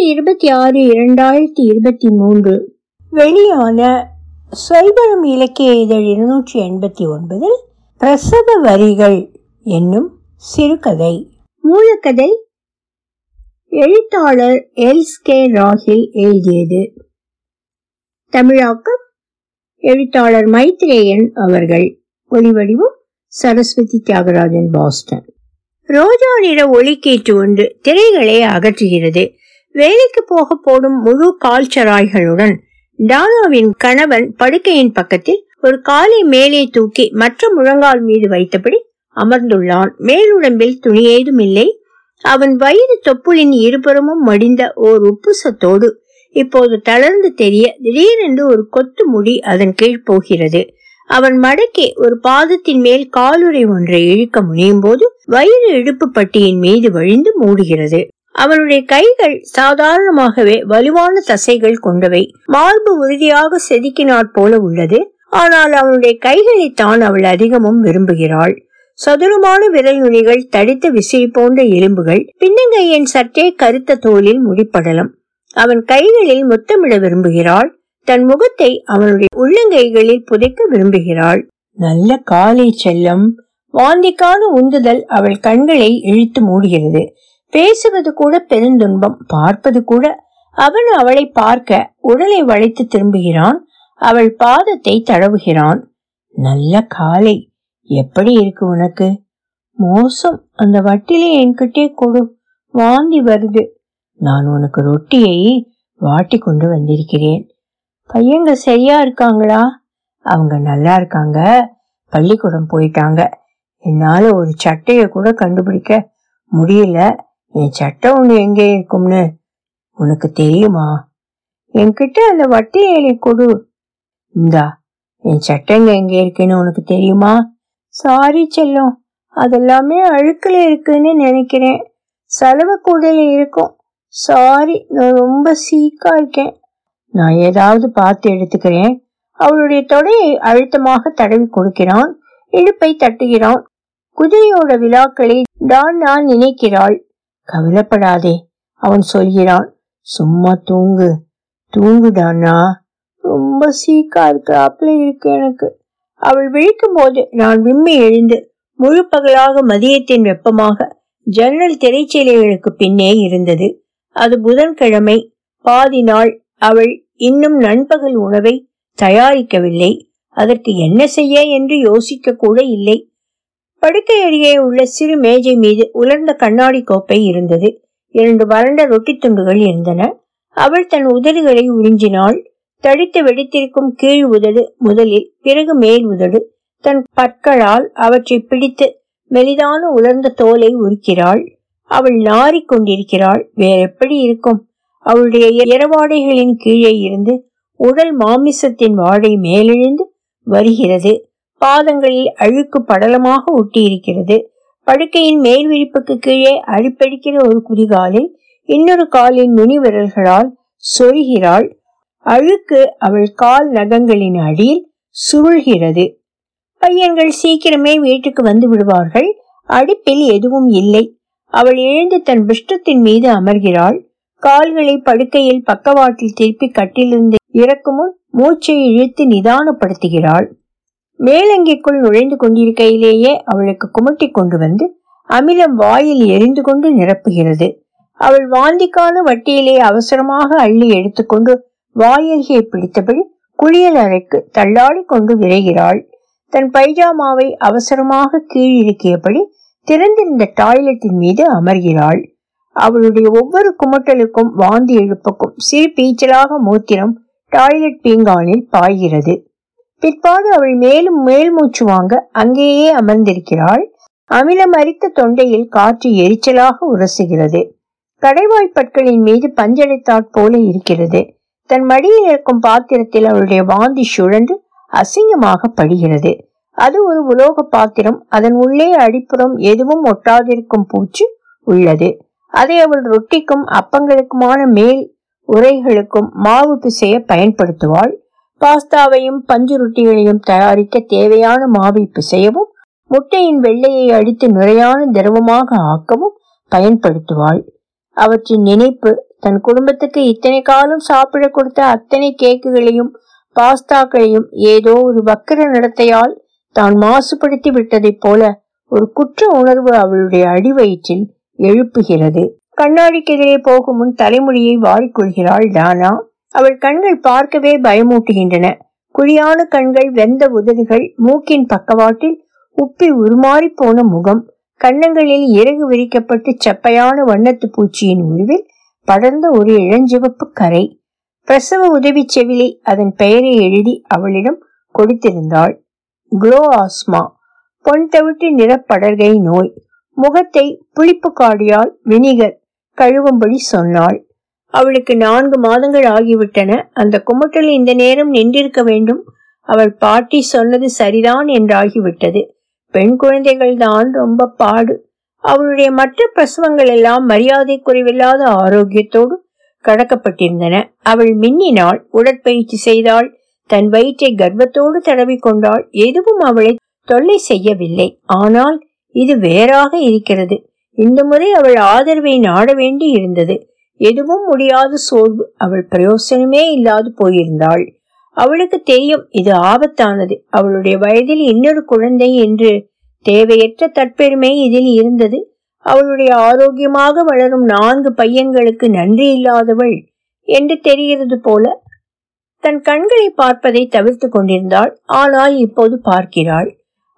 26/26/2023 வெளியான சொல்பரம் இலக்கிய இதழ் 289 பிரசவ வரிகள் என்னும் சிறுகதை. மூலக்கதை எழுத்தாளர் எல்ஸ் கே ராகில் எழுதியது. தமிழாக்கம் எழுத்தாளர் மைத்ரேயன் அவர்கள். ஒளிவடிவம் சரஸ்வதி தியாகராஜன், பாஸ்டன். ரோஜா நிற ஒளிக்கீற்று ஒன்று திரைகளை அகற்றுகிறது. வேலைக்கு போக போடும் முழு கால்ச்சராய்களுடன் டானாவின் கணவன் படுக்கையின் பக்கத்தில் ஒரு காலை மேலே தூக்கி மற்ற முழங்கால் மீது வைத்தபடி அமர்ந்துள்ளான். மேலுடம்பில் துணியேதும் இல்லை. அவன் வயிறு தொப்புளின் இருபுறமும் மடிந்த ஓர் உப்புசத்தோடு இப்போது தளர்ந்து தெரிய திடீரென்று ஒரு கொத்து முடி அதன் கீழ் போகிறது. அவன் மடக்கே ஒரு பாதத்தின் மேல் காலுறை ஒன்றை இழுக்க முனையும் போது வயிறு இடுப்பு பட்டியின் மீது வழிந்து மூடுகிறது. அவனுடைய கைகள் சாதாரணமாகவே வலுவான தசைகள் கொண்டவை. மார்பு உறுதியாக செதுக்கினாற் போல உள்ளது. ஆனால் அவனுடைய கைகளைத்தான் அவள் அதிகமும் விரும்புகிறாள். சதுரமான விரல் நுனிகள், தடித்த விசிறி போன்ற எலும்புகள், பின்னங்கையின் சற்றே கருத்த தோலில் முடிப்படலம். அவன் கைகளில் முத்தமிட விரும்புகிறாள். தன் முகத்தை அவனுடைய உள்ளங்கைகளில் புதைக்க விரும்புகிறாள். நல்ல காலை செல்லம். வாந்திக்கான உந்துதல் அவள் கண்களை இழுத்து மூடுகிறது. பேசுவது கூட பெருந்துன்பம், பார்ப்பது கூட. அவன் அவளை பார்க்க உடலை வளைத்து திரும்புகிறான். அவள் பாதத்தை தடவுகிறான். நல்ல காலை, எப்படி இருக்கு உனக்கு? மோசம். அந்த வட்டிலே என்கிட்டே கொடு, வாந்தி வருது. நான் உனக்கு ரொட்டியை வாட்டி கொண்டு வந்திருக்கிறேன். பையங்க சரியா இருக்காங்களா? அவங்க நல்லா இருக்காங்க, பள்ளிக்கூடம் போயிட்டாங்க. என்னால ஒரு சட்டைய கூட கண்டுபிடிக்க முடியல. என் சட்டை ஒண்ணு எங்கே இருக்கும்னு உனக்கு தெரியுமா? என்கிட்ட அந்த வட்டி ஏழை கொடு. இந்தா, என் சட்டைங்க எங்கே இருக்குன்னு உனக்கு தெரியுமா? சாரி செல்லும், அதெல்லாமே அழுக்குல இருக்குன்னு நினைக்கிறேன். செலவு கூடையில இருக்கும். சாரி, நான் ரொம்ப சீக்கா இருக்கேன். நான் ஏதாவது பார்த்து எடுத்துக்கிறேன். அவளுடைய தொடையை அழுத்தமாக தடவி கொடுக்கிறான். இடுப்பை தட்டுகிறான். குதிரையோட விழாக்களை டான்னா நினைக்கிறாள். கவலைப்படாதே, அவன் சொல்கிறான். சும்மா தூங்கு, தூங்கு டான்னா. ரொம்ப சீக்கா இருக்கு, அப்படி இருக்கு எனக்கு. அவள் விழிக்கும் போது நான் விம்மி எழுந்து முழு பகலாக மதியத்தின் வெப்பமாக ஜன்னல் திரைச்சீலைகளுக்கு பின்னே இருந்தது. அது புதன்கிழமை பாதி நாள். அவள் இன்னும் நண்பகல் உணவை தயாரிக்கவில்லை. அதற்கு என்ன செய்ய என்று யோசிக்க கூட இல்லை. படுக்கை அருகே உள்ள சிறு மேஜை மீது உலர்ந்த கண்ணாடி கோப்பை இருந்தது. 2 வறண்ட ரொட்டி துண்டுகள் இருந்தன. அவள் தன் உதடுகளை உறிஞ்சினாள். தடித்து வெடித்திருக்கும் கீழ் உதடு முதலில், பிறகு மேல் உதடு. தன் பற்களால் அவற்றை பிடித்து மெலிதான உலர்ந்த தோலை உரிக்கிறாள். அவள் நாறி கொண்டிருக்கிறாள். வேற எப்படி இருக்கும்? அவளுடைய இரவாடைகளின் கீழே இருந்து உடல் மாமிசத்தின் வாடை மேலெழுந்து வருகிறது. பாதங்களில் அழுக்கு படலமாக ஒட்டி இருக்கிறது. படுக்கையின் மேல் விரிப்புக்கு கீழே அழிப்பெடுக்கிற ஒரு குதிகாலில் இன்னொரு காலின் நுனி விரல்களால் சொருகிறாள். அழுக்கு அவள் கால் நகங்களின் அடியில் சுருள்கிறது. பையன்கள் சீக்கிரமே வீட்டுக்கு வந்து விடுவார்கள். அடுப்பில் எதுவும் இல்லை. அவள் எழுந்து தன் பிஷ்டத்தின் மீது அமர்கிறாள். கால்களை படுக்கையில் பக்கவாட்டில் திருப்பி கட்டிலிருந்து இறக்கும் முன் மூச்சை இழுத்து நிதானப்படுத்துகிறாள். மேலங்கிக்குள் நுழைந்து கொண்டிருக்கையிலேயே அவளுக்கு குமட்டி கொண்டு வந்து அமிலம் வாயில் எரிந்து கொண்டு நிரப்புகிறது. அவள் வாந்திக்கான வட்டியிலே அவசரமாக அள்ளி எடுத்துக்கொண்டு வாயருகே பிடித்தபடி குளியல் அறைக்கு தள்ளாடி கொண்டு விரைகிறாள். தன் பைஜாமாவை அவசரமாக கீழிருக்கியபடி திறந்திருந்த டாய்லெட்டின் மீது அமர்கிறாள். அவளுடைய ஒவ்வொரு குமட்டலுக்கும் வாந்தி எழுப்புக்கும் சிறு பீச்சலாக மூத்திரம் டாய்லெட் பீங்கானில் பாய்கிறது. பிற்பாடு அவள் மேலும் மேல்மூச்சு வாங்க அங்கேயே அமர்ந்திருக்கிறாள். அமிலம் அரித்த தொண்டையில் காற்று எரிச்சலாக உரசுகிறது. கடைவாய்ப்பற்களின் மீது பஞ்சடைத்தாற் போல இருக்கிறது. தன் மடியில் இருக்கும் பாத்திரத்தில் அவளுடைய வாந்தி சுழன்று அசிங்கமாக படுகிறது. அது ஒரு உலோக பாத்திரம். அதன் உள்ளே அடிப்புறம் எதுவும் ஒட்டாதிருக்கும் பூச்சு உள்ளது. அதை அவள் ரொட்டிக்கும் அப்பங்களுக்குமான மேல் உரைகளுக்கும் மாவு பிசைய பயன்படுத்துவாள். பாஸ்தாவையும் பஞ்சு ரொட்டிகளையும் தயாரிக்க தேவையான மாவை பிசையவும் முட்டையின் வெள்ளையை அடித்து நுரையான திரவமாக ஆக்கவும் பயன்படுத்துவாள். அவற்றின் நினைப்பு தன் குடும்பத்துக்கு இத்தனை காலம் சாப்பிட கொடுத்த அத்தனை கேக்குகளையும் பாஸ்தாக்களையும் ஏதோ ஒரு வக்கர நடத்தையால் தான் மாசுபடுத்தி விட்டதை போல ஒரு குற்ற உணர்வு அவளுடைய அடிவயிற்றில் எழுப்புகிறது. கண்ணாடிக்கு எதிரே போகும் முன் தலைமுடியை வாரிக்கொள்கிறாள் டானா. அவள் கண்கள் பார்க்கவே பயமூட்டுகின்றன. குழியான கண்கள், வெந்த உதடுகள், மூக்கின் பக்கவாட்டில் உப்பி உருமாறி போன முகம், கண்ணங்களில் இறகு விரிக்கப்பட்டு செப்பையான வண்ணத்து பூச்சியின் உருவில் படர்ந்த ஒரு இளஞ்சிவப்பு கரை. பிரசவ உதவி செவிலி அதன் பெயரை எழுதி அவளிடம் கொடுத்திருந்தாள். குளோ ஆஸ்மா, பொன் தவிட்டு நிறப்படர்கை நோய். முகத்தை புளிப்பு காடியால் வினிகர் கழுவும்படி சொன்னாள். அவளுக்கு 4 மாதங்கள் ஆகிவிட்டன. அந்த குமட்டல் இந்த நேரம் நின்றிருக்க வேண்டும். அவள் பாட்டி சொன்னது சரிதான் என்றாகிவிட்டது. பெண் குழந்தைகள் தான் ரொம்ப பாடு. அவளுடைய மற்ற பிரசவங்கள் எல்லாம் மரியாதை குறைவில்லாத ஆரோக்கியத்தோடு கடக்கப்பட்டிருந்தன. அவள் மின்னினாள், உடற்பயிற்சி செய்தாள், தன் வயிற்றை கர்வத்தோடு தடவி கொண்டாள். எதுவும் அவளை தொல்லை செய்யவில்லை. ஆனால் இது வேறாக இருக்கிறது. இந்த முறை அவள் ஆதரவை நாட வேண்டி இருந்தது. எதுவும் முடியாத சோர்வு. அவள் பிரயோசனமே இல்லாது போயிருந்தாள். அவளுக்கு தெரியும் இது ஆபத்தானது. அவளுடைய வயதில் இன்னொரு குழந்தை என்று தேவையற்ற தற்பெருமை இதில் இருந்தது. அவளுடைய ஆரோக்கியமாக வளரும் 4 பையன்களுக்கு நன்றி இல்லாதவள் என்று தெரிகிறது போல தன் கண்களை பார்ப்பதை தவிர்த்து கொண்டிருந்தாள். ஆனால் இப்போது பார்க்கிறாள்.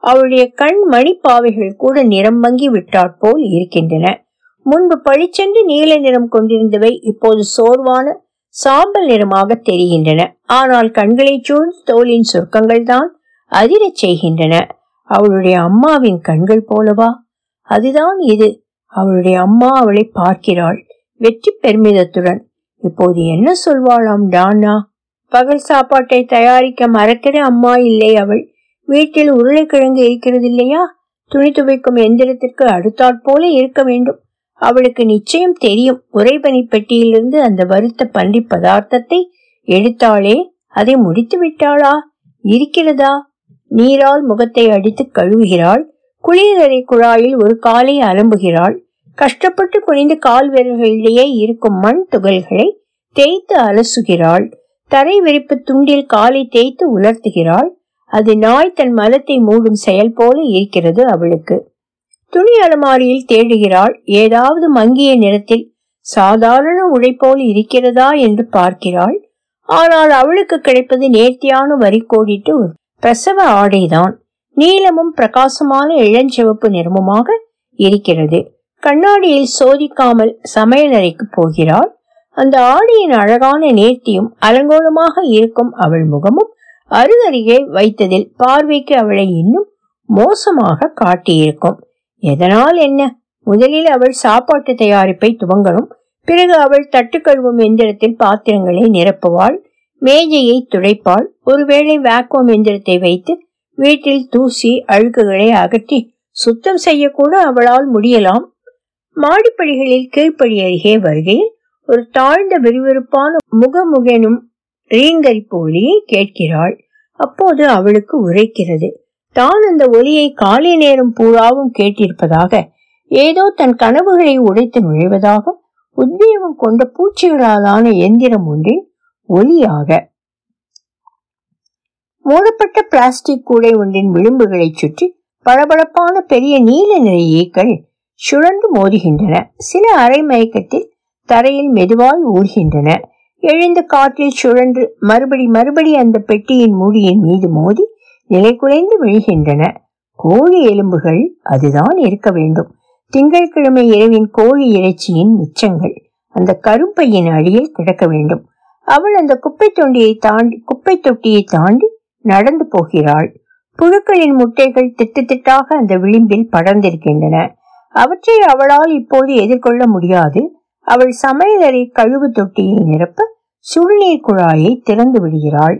அவளுடைய கண் மணிப்பாவைகள் கூட நிறம் மங்கி விட்டாற்போல் இருக்கின்றன. முன்பு பழிச்சென்று நீல நிறம் கொண்டிருந்தவை இப்போது சோர்வான சாம்பல் நிறமாக தெரிகின்றன. ஆனால் கண்களை சூழ்ந்து தோலின் சுருக்கங்கள் தான் அதிரச் செய்கின்றன. அவளுடைய அம்மாவின் கண்கள் போலவா? அதுதான் இது. அவளுடைய அம்மா அவளை பார்க்கிறாள் வெற்றி பெருமிதத்துடன். இப்போது என்ன சொல்வாளாம் டானா? பகல் சாப்பாட்டை தயாரிக்க மறக்கிற அம்மா இல்லை அவள். வீட்டில் உருளைக்கிழங்கு இருக்கிறது இல்லையா? துணி துவைக்கும் எந்திரத்திற்கு அடுத்தாற்போல இருக்க வேண்டும். அவளுக்கு நிச்சயம் தெரியும். உறைபனி பெட்டியிலிருந்து அந்த வறுத்த பன்றி பதார்த்தத்தை எடுத்தாளே, அதை முடித்து விட்டாளா? இருக்கிறதா? நீரால் முகத்தை அடித்து கழுவுகிறாள். குளியலறை குழாயில் ஒரு காலை அலம்புகிறாள். கஷ்டப்பட்டு குனிந்து கால் விரல்களிடையே இருக்கும் மண் துகள்களை தேய்த்து அலசுகிறாள். தரை விரிப்பு துண்டில் காலை தேய்த்து உலர்த்துகிறாள். அது நாய் தன் மலத்தை மூடும் செயல் போல இருக்கிறது அவளுக்கு. துணி அலமாரியில் தேடுகிறாள். ஏதாவது மங்கிய நிறத்தில் சாதாரண உடை போல் இருக்கிறதா என்று பார்க்கிறாள். ஆனால் அவளுக்கு கிடைப்பது நேர்த்தியான வரி கோடிட்டு பிரசவ ஆடைதான். நீளமும் பிரகாசமான இளஞ்சிவப்பு நிறமுமாக இருக்கிறது. கண்ணாடியில் சோதிக்காமல் சமையலறைக்கு போகிறாள். அந்த ஆடையின் அழகான நேர்த்தியும் அலங்கோலமாக இருக்கும் அவள் முகமும் அருகருகே வைத்ததில் பார்வைக்கு அவளை இன்னும் மோசமாக காட்டியிருக்கும். எதனால் என்ன? முதலில் அவள் சாப்பாட்டு தயாரிப்பை துவங்கணும். பிறகு அவள் தட்டு கழுவும் எந்திரத்தில் பாத்திரங்களை நிரப்புவாள், மேஜையை துடைப்பாள். ஒருவேளை வேக்யூம் எந்திரத்தை வைத்து வீட்டில் தூசி அழுக்குகளை அகற்றி சுத்தம் செய்யக்கூட அவளால் முடியலாம். மாடிப்படிகளில் கீழ்ப்படி அருகே வருகையில் ஒரு தாழ்ந்த விறுவிறுப்பான முகமுகனும் ரீங்கரிப்போலியை கேட்கிறாள். அப்போது அவளுக்கு உரைக்கிறது தான் அந்த ஒலியை காலை நேரம் பூராவும் கேட்டிருப்பதாக, ஏதோ தன் கனவுகளை உடைத்து நுழைவதாக, உத்வேகம் கொண்ட பூச்சிகளாலான எந்திரம் ஒன்றின் ஒலியாக. மூடப்பட்ட பிளாஸ்டிக் கூடை ஒன்றின் விளிம்புகளை சுற்றி பளபளப்பான பெரிய நீல நிற ஈக்கள் சுழன்று மோதுகின்றன. சில அரை மயக்கத்தில் தரையில் மெதுவாய் ஊர்கின்றன. எழுந்த காற்றில் சுழன்று மறுபடி அந்த பெட்டியின் மூடியின் மீது மோதி நிலை குலைந்து விழுகின்றன. கோழி எலும்புகள் அதுதான் இருக்க வேண்டும். திங்கட்கிழமை இரவின் கோழி இறைச்சியின் மிச்சங்கள் அந்த கரும்பையின் அடியில் கிடக்க வேண்டும். அவள் அந்த குப்பை தொட்டியை தாண்டி நடந்து போகிறாள். புழுக்களின் முட்டைகள் திட்டுத்திட்டாக அந்த விளிம்பில் படர்ந்திருக்கின்றன. அவற்றை அவளால் இப்போது எதிர்கொள்ள முடியாது. அவள் சமையலறை கழுவு தொட்டியை நிரப்ப சுடுநீர் குழாயை திறந்து விடுகிறாள்.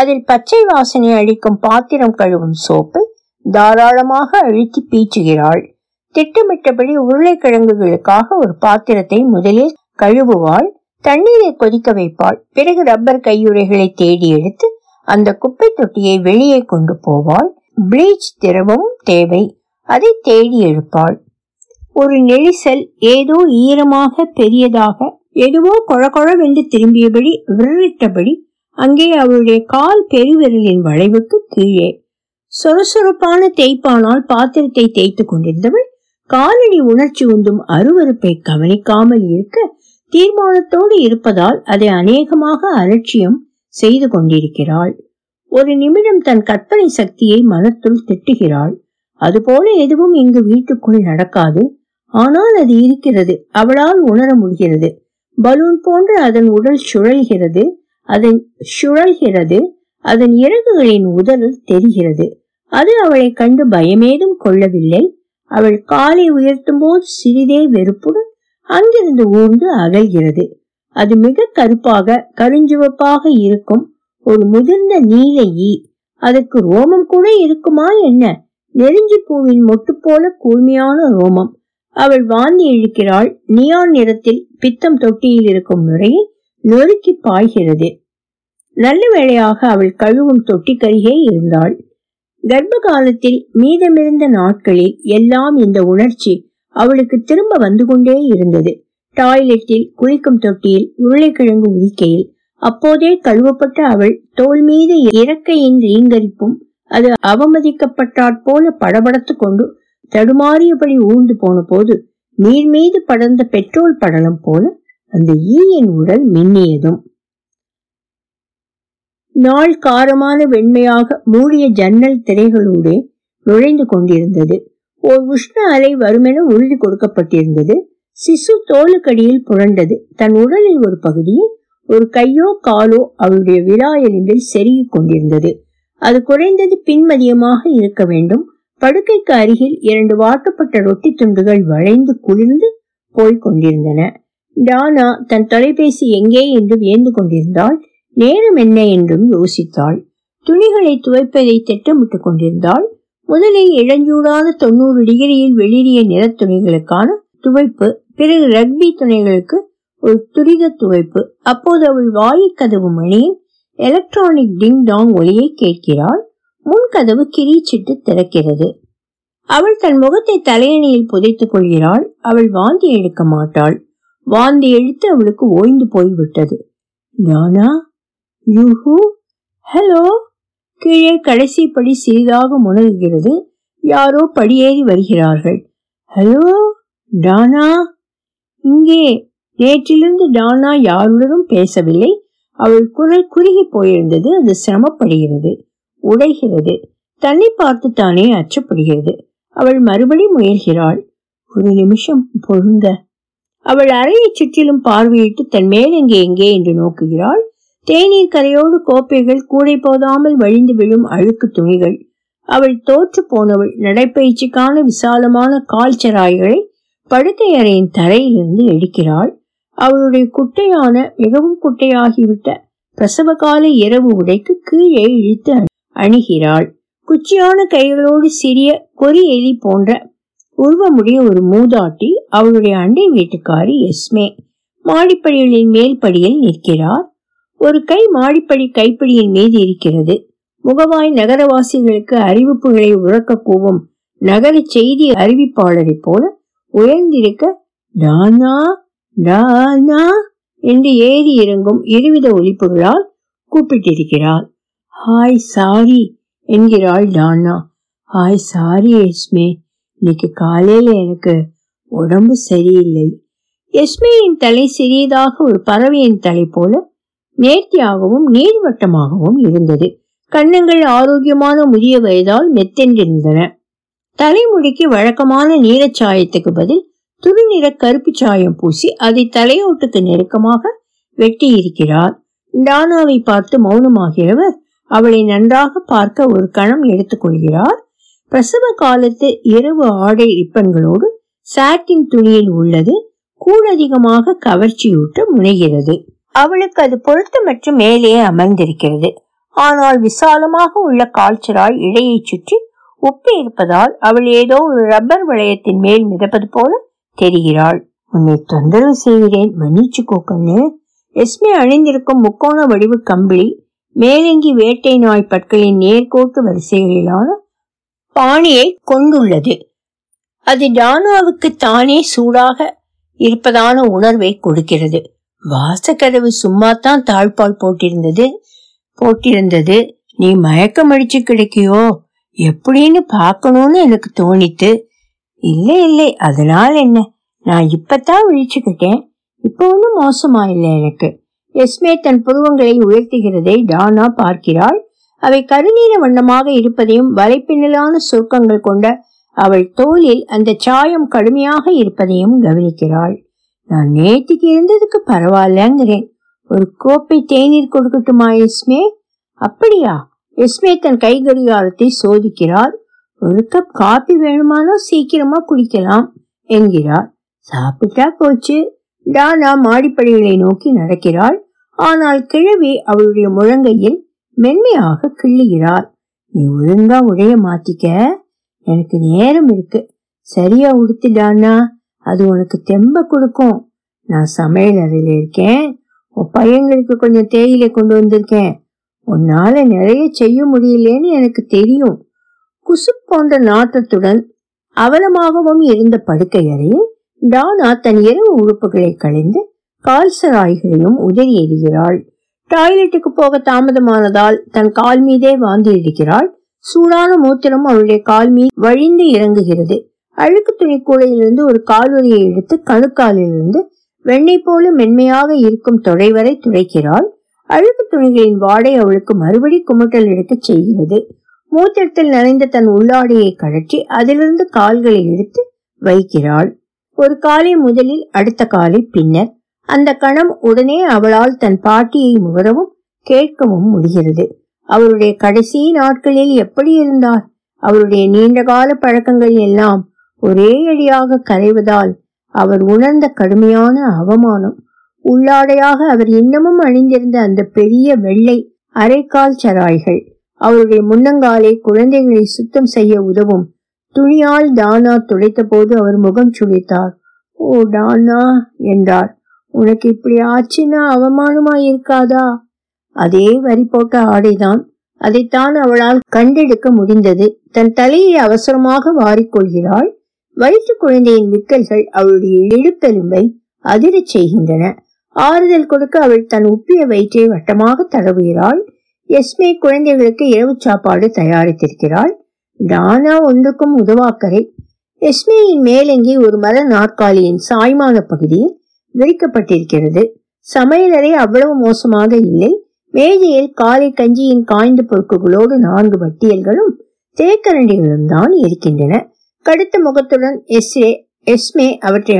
அதில் பச்சை வாசனை அளிக்கும் பாத்திரம் கழுவும் சோப்பை தாராளமாக அழுத்தி பீச்சுகிறாள். திட்டமிட்டபடி உருளைக்கிழங்குகளுக்காக ஒரு பாத்திரத்தை முதலில் கழுவுவாள். தண்ணீரை கொதிக்க வைப்பாள். பிறகு ரப்பர் கையுறைகளை தேடி எடுத்து அந்த குப்பை தொட்டியை வெளியே கொண்டு போவாள். பிளீச் திரவம் தேவை, அதை தேடி எடுப்பாள். ஒரு நெளிசல், ஏதோ ஈரமாக பெரியதாக எதுவோ கொழகொழவென்று திரும்பியபடி விரட்டபடி அங்கே அவளுடைய கால் பெருவிரலின் வளைவுக்கு கீழே சொரசொரப்பான தேய்ப்பானால் பாத்திரத்தை தேய்த்து கொண்டிருந்தவள் காலடி உணர்ச்சி உந்தும் அருவருப்பை கவனிக்காமல் இருக்க தீர்மானத்தோடு இருப்பதால் அதை அநேகமாக அலட்சியம் செய்து கொண்டிருக்கிறாள். ஒரு நிமிடம் தன் கற்பனை சக்தியை மனத்துள் திட்டுகிறாள். அதுபோல எதுவும் இங்கு வீட்டுக்குள் நடக்காது. ஆனால் அது இருக்கிறது. அவளால் உணர முடிகிறது. பலூன் போன்ற அதன் உடல் சுழல்கிறது. அதன் இறகுகளின் உதறல் தெரிகிறது. அது அவளை கண்டு பயமேதும் கொள்ளவில்லை. அவள் காலை உயர்த்தும் போது சிறிதே வெறுப்புடன் அங்கிருந்து ஊர்ந்து அகல்கிறது. அது மிக கருப்பாக கருஞ்சுவப்பாக இருக்கும் ஒரு முதிர்ந்த நீல ஈ. அதற்கு ரோமம் கூட இருக்குமா என்ன? நெருஞ்சி பூவின் மொட்டு போல கூர்மையான ரோமம். அவள் வாந்தி இழுக்கிறாள். நியான் நிறத்தில் பித்தம் தொட்டியில் இருக்கும் நுரையை நொறுக்கி பாய்கிறது. நல்ல வேளையாக அவள் கழுவும் தொட்டி கருகே இருந்தாள். கர்ப்ப காலத்தில் மீதமிருந்த நாட்களில் எல்லாம் இந்த உணர்ச்சி அவளுக்கு திரும்ப வந்து கொண்டே இருந்தது. டாய்லெட்டில், குளிக்கும் தொட்டியில், உருளைக்கிழங்கு உரிக்கையில். அப்போதே கழுவப்பட்ட அவள் தோல் மீது இறக்கையின் ரீங்கரிப்பும் அது அவமதிக்கப்பட்டாற்போல படபடத்து கொண்டு தடுமாறியபடி ஊர்ந்து போன போது நீர் மீது படர்ந்த பெட்ரோல் படலம் போல அந்த ஈயின் உடல் மின்னியதும். நாள் காரமான வெண்மையாக மூடிய ஜன்னல் திரைகளோடு நுழைந்து கொண்டிருந்தது. ஓர் உஷ்ண அலை வருமென உறுதி கொடுக்கப்பட்டிருந்தது. சிசு தோலுக்கடியில் புரண்டது. தன் உடலில் ஒரு பகுதியை ஒரு கையோ காலோ அவளுடைய விழா எலும்பில் செருகிக் கொண்டிருந்தது. அது குறைந்தது பின்மதியமாக இருக்க வேண்டும். படுக்கைக்கு அருகில் இரண்டு வாட்டப்பட்ட ரொட்டி துண்டுகள் வளைந்து குளிர்ந்து போய்க் கொண்டிருந்தன. டானா தன் தொலைபேசி எங்கே என்று வியந்து கொண்டிருந்தாள். நேரம் என்ன என்றும் யோசித்தாள். துணிகளை துவைப்பதை திட்டமிட்டுக் கொண்டிருந்தாள். முதலில் இளஞ்சூடான 90 டிகிரியில் வெளிரிய நிற துணிகளுக்கான துவைப்பு, பிறகு ரக்பி துணிகளுக்கு ஒரு துரித துவைப்பு. அப்போது அவள் வாயிற்கதவு மணியின் எலக்ட்ரானிக் டிங் டாங் ஒலியை கேட்கிறாள். முன்கதவு கிரீச்சிட்டு திறக்கிறது. அவள் தன் முகத்தை தலையணியில் புதைத்துக் கொள்கிறாள். அவள் வாந்தி எடுக்க மாட்டாள். வாந்தி எடுத்து அவளுக்கு ஓய்ந்து போய்விட்டது. நானா யூஹூ ஹலோ கீழே கடைசி படி சிறிதாக முனகுகிறது. யாரோ படியேறி வருகிறார்கள். ஹலோ டானா இங்கே. நேற்றிலிருந்து டானா யாருடனும் பேசவில்லை. அவள் குரல் குறுகி போயிருந்தது. அது சிரமப்படுகிறது, உடைகிறது, தன்னை பார்த்து தானே அச்சப்படுகிறது. அவள் மறுபடி முயல்கிறாள். ஒரு நிமிஷம் பொருந்த. அவள் அறையை சுற்றிலும் பார்வையிட்டு தன் மேலெங்கே எங்கே என்று நோக்குகிறாள். தேநீர் கரையோடு கோப்பைகள், கூடை போதாமல் வழிந்து விழும் அழுக்கு துணிகள். அவள் தோற்று போனவள். நடைப்பயிற்சிக்கான விசாலமான கால்ச்சராய்களை படுக்கை அறையின் தரையிலிருந்து எடுக்கிறாள். அவளுடைய குட்டையான மிகவும் குட்டையாகிவிட்ட பிரசவகால இரவு உடைக்கு கீழே இழுத்து அணுகிறாள். குச்சியான கைகளோடு சிறிய கொரி எலி போன்ற உருவமுடைய ஒரு மூதாட்டி, அவளுடைய அண்டை வீட்டுக்காரி எஸ்மே, மாடிப்படிகளின் மேல்படியில் நிற்கிறார். ஒரு கை மாடிப்படி கைப்பிடியின் மீது இருக்கிறது. முகவாய் நகரவாசிகளுக்கு அறிவிப்புகளை உறக்க கூவும் நகர செய்தி அறிவிப்பாளரை போல உயர்ந்திருக்க டானா டானா என்று ஏறி இறங்கும் இருவித ஒலிப்புகளால் கூப்பிட்டிருக்கிறாள். ஹாய் சாரி என்கிறாள் டானா. ஹாய் சாரி எஸ்மே, இன்னைக்கு காலையில எனக்கு உடம்பு சரியில்லை. எஸ்மேயின் தலை சிறியதாக ஒரு பறவையின் தலை போல நேர்த்தியாகவும் நீள்வட்டமாகவும் இருந்தது. கன்னங்கள் ஆரோக்கியமான முதிய வயதால் மெத்தென்றிருந்தன. தலைமுடிக்கு வழக்கமான நீலச்சாயத்துக்கு பதில் துருநிற கருப்பு சாயம் பூசி அதை தலையோட்டுக்கு நெருக்கமாக வெட்டி இருக்கிறார். டானாவை பார்த்து மௌனமாகிறவர். அவளை நன்றாக பார்க்க ஒரு கணம் எடுத்துக்கொள்கிறார். பிரசவ காலத்து இரவு ஆடை ரிப்பன்களோடு சாட்டின் துணியில் உள்ளது. கூடதிகமாக கவர்ச்சியூட்ட முனைகிறது. அவளுக்கு அது பொருத்தமற்ற மேலே அமர்ந்திருக்கிறது. ஆனால் விசாலமாக உள்ள கால்ச்சராய் இடையை சுற்றி உப்பி இருப்பதால் அவள் ஏதோ ஒரு ரப்பர் வளையத்தின் மேல் மிதப்பது போல தெரிகிறாள். உன்னை தொந்தரவு செய்கிறேன், மன்னிச்சுக்கோ கண்ணு. எஸ்மே அணிந்திருக்கும் முக்கோண வடிவு கம்பளி, மேலங்கி வேட்டை நாய் பற்களின் நேர்கோட்டு வரிசைகளிலான பாணியை கொண்டுள்ளது. அது டானாவுக்கு தானே சூடாக இருப்பதான உணர்வை கொடுக்கிறது. வாசக்கதவு சும்மாத்தான் தாழ்பால் போட்டிருந்தது. நீ மயக்கம் அடிச்சு கிடைக்கியோ எப்படின்னு பாக்கணும்னு எனக்கு தோணித்து. இல்லை இல்லை, அதனால என்ன, நான் இப்பத்தான் விழிச்சுக்கிட்டேன். இப்போ ஒன்றும் மோசமா இல்லை எனக்கு. எஸ்மே தன் புருவங்களை உயர்த்துகிறதை டானா பார்க்கிறாள். அவை கருநீல வண்ணமாக இருப்பதையும் வலைப்பின்னலான சுருக்கங்கள் கொண்ட அவள் தோலில் அந்த சாயம் கடுமையாக இருப்பதையும் கவனிக்கிறாள். நான் நேற்றுக்கு இருந்ததுக்கு பரவாயில்லங்கிறேன். ஒரு கோப்பை தேநீர் கொடுக்கட்டுமா எஸ்மே? அப்படியா? எஸ்மே தன் கை கடிகாரத்தை சோதிக்கிறாள். ஒரு கப் காபி வேணுமானோ சீக்கிரமா குடிக்கலாம் என்கிறாள். சாப்பிட்டா போச்சு. டானா மாடிப்படிகளை நோக்கி நடக்கிறாள். ஆனால் கிழவி அவளுடைய முழங்கையில் மென்மையாக கிள்ளுகிறாள். நீ ஒழுங்கா உடைய மாத்திக்க, எனக்கு நேரம் இருக்கு. சரியா உடுத்திடானா, அது உனக்கு தெம்ப கொடுக்கும். நான் சமையல் அறையில இருக்கேன். உன் பையங்களுக்கு கொஞ்சம் தேயில கொண்டு வந்திருக்கேன். உன்னால நிறைய செய்ய முடியலன்னு எனக்கு தெரியும். குசு போன்ற நாட்டத்துடன் அவலமாகவும் இருந்த படுக்கை அறையில் டானா தன் இரவு உறுப்புகளை களைந்து கால்சராய்களையும் உதறி எறிகிறாள். டாய்லெட்டுக்கு போக தாமதமானதால் தன் கால் மீதே வாந்தி எடுக்கிறாள். சூடான மூத்திரம் அவளுடைய கால் மீது வழிந்து இறங்குகிறது. அழுக்கு துணி கூடையிலிருந்து ஒரு காலுறையை எடுத்து கணுக்காலிலிருந்து வெண்ணெய் போல மென்மையாக இருக்கும் தொடை வரை துடைக்கிறாள். அழுக்கு துணிகளின் வாடை அவளுக்கு மறுபடி குமட்டல் எடுத்து செய்கிறது. மூத்திரத்தில் நனைந்த தன் உள்ளாடையை கழற்றி அதிலிருந்து கால்களை எடுத்து வைக்கிறாள். ஒரு காலை முதலில், அடுத்த காலை பின்னர். அந்த கணம் உடனே அவளால் தன் பாட்டியை முகரவும் கேட்கவும் முடிகிறது. அவருடைய கடைசி நாட்களில் எப்படி இருந்தார்? அவருடைய நீண்டகால பழக்கங்கள் எல்லாம் ஒரே அடியாக கரைவதால் அவர் உணர்ந்த கடுமையான அவமானம். உள்ளாடையாக அவர் இன்னமும் அணிந்திருந்த அந்த பெரிய வெள்ளை அரைக்கால் சராய்கள், அவருடைய முன்னங்காலை குழந்தைகளை சுத்தம் செய்ய உதவும் துணியால் டானா துடைத்த போது அவர் முகம் சுழித்தார். ஓ டானா என்றார். உனக்கு இப்படி ஆச்சுன்னா அவமானமாய் இருக்காதா? அதே வரி போட்ட ஆடைதான். அதைத்தான் அவளால் கண்டெடுக்க முடிந்தது. தன் தலையை அவசரமாக வாரிக்கொள்கிறாள். வயிற்று குழந்தையின் விக்கல்கள் அவளுடைய இடுப்பெலும்பை அதிரச் செய்கின்றன. ஆறுதல் கொடுக்க அவள் தன் உப்பிய வயிற்றை வட்டமாக தடவுகிறாள். எஸ்மே குழந்தைகளுக்கு இரவு சாப்பாடு தயாரித்திருக்கிறாள். டானா ஒன்றுக்கும் உதவாக்கரை. எஸ்மேயின் மேலங்கி ஒரு மர நாற்காலியின் சாய்மான பகுதியில் விரிக்கப்பட்டிருக்கிறது. சமையலறை அவ்வளவு மோசமாக இல்லை. மேஜையில் காலை கஞ்சியின் காய்ந்த பொருட்களோடு 4 வட்டியல்களும் தேக்கரண்டிகளும் தான் இருக்கின்றன. கடுத்த முகத்துடன் எஸ்மே அவற்றை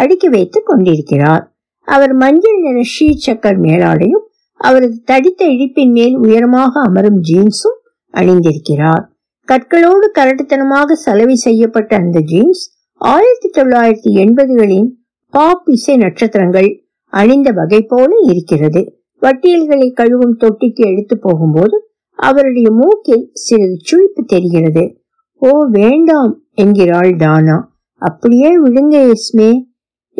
அடுக்கி வைத்துக் கொண்டிருக்கிறார். அவர் மஞ்சள் நிற ஷீச்சக்கர் மேலாடையும் அவரது தடித்த இடிப்பின் மேல் உயரமாக அமரும் ஜீன்ஸும் அணிந்திருக்கிறார். கற்களோடு கரட்டுத்தனமாக சலவை செய்யப்பட்ட அந்த ஜீன்ஸ் 1980களின் பாப் இசை நட்சத்திரங்கள் அணிந்த வகை போல இருக்கிறது. வட்டியல்களை கழுவும் தொட்டிக்கு எடுத்து போகும்போது அவருடைய மூக்கில் சிறிது சுழிப்பு தெரிகிறது. ஓ வேண்டாம் என்கிறாள் டானா. அப்படியே விடுங்க எஸ்மே.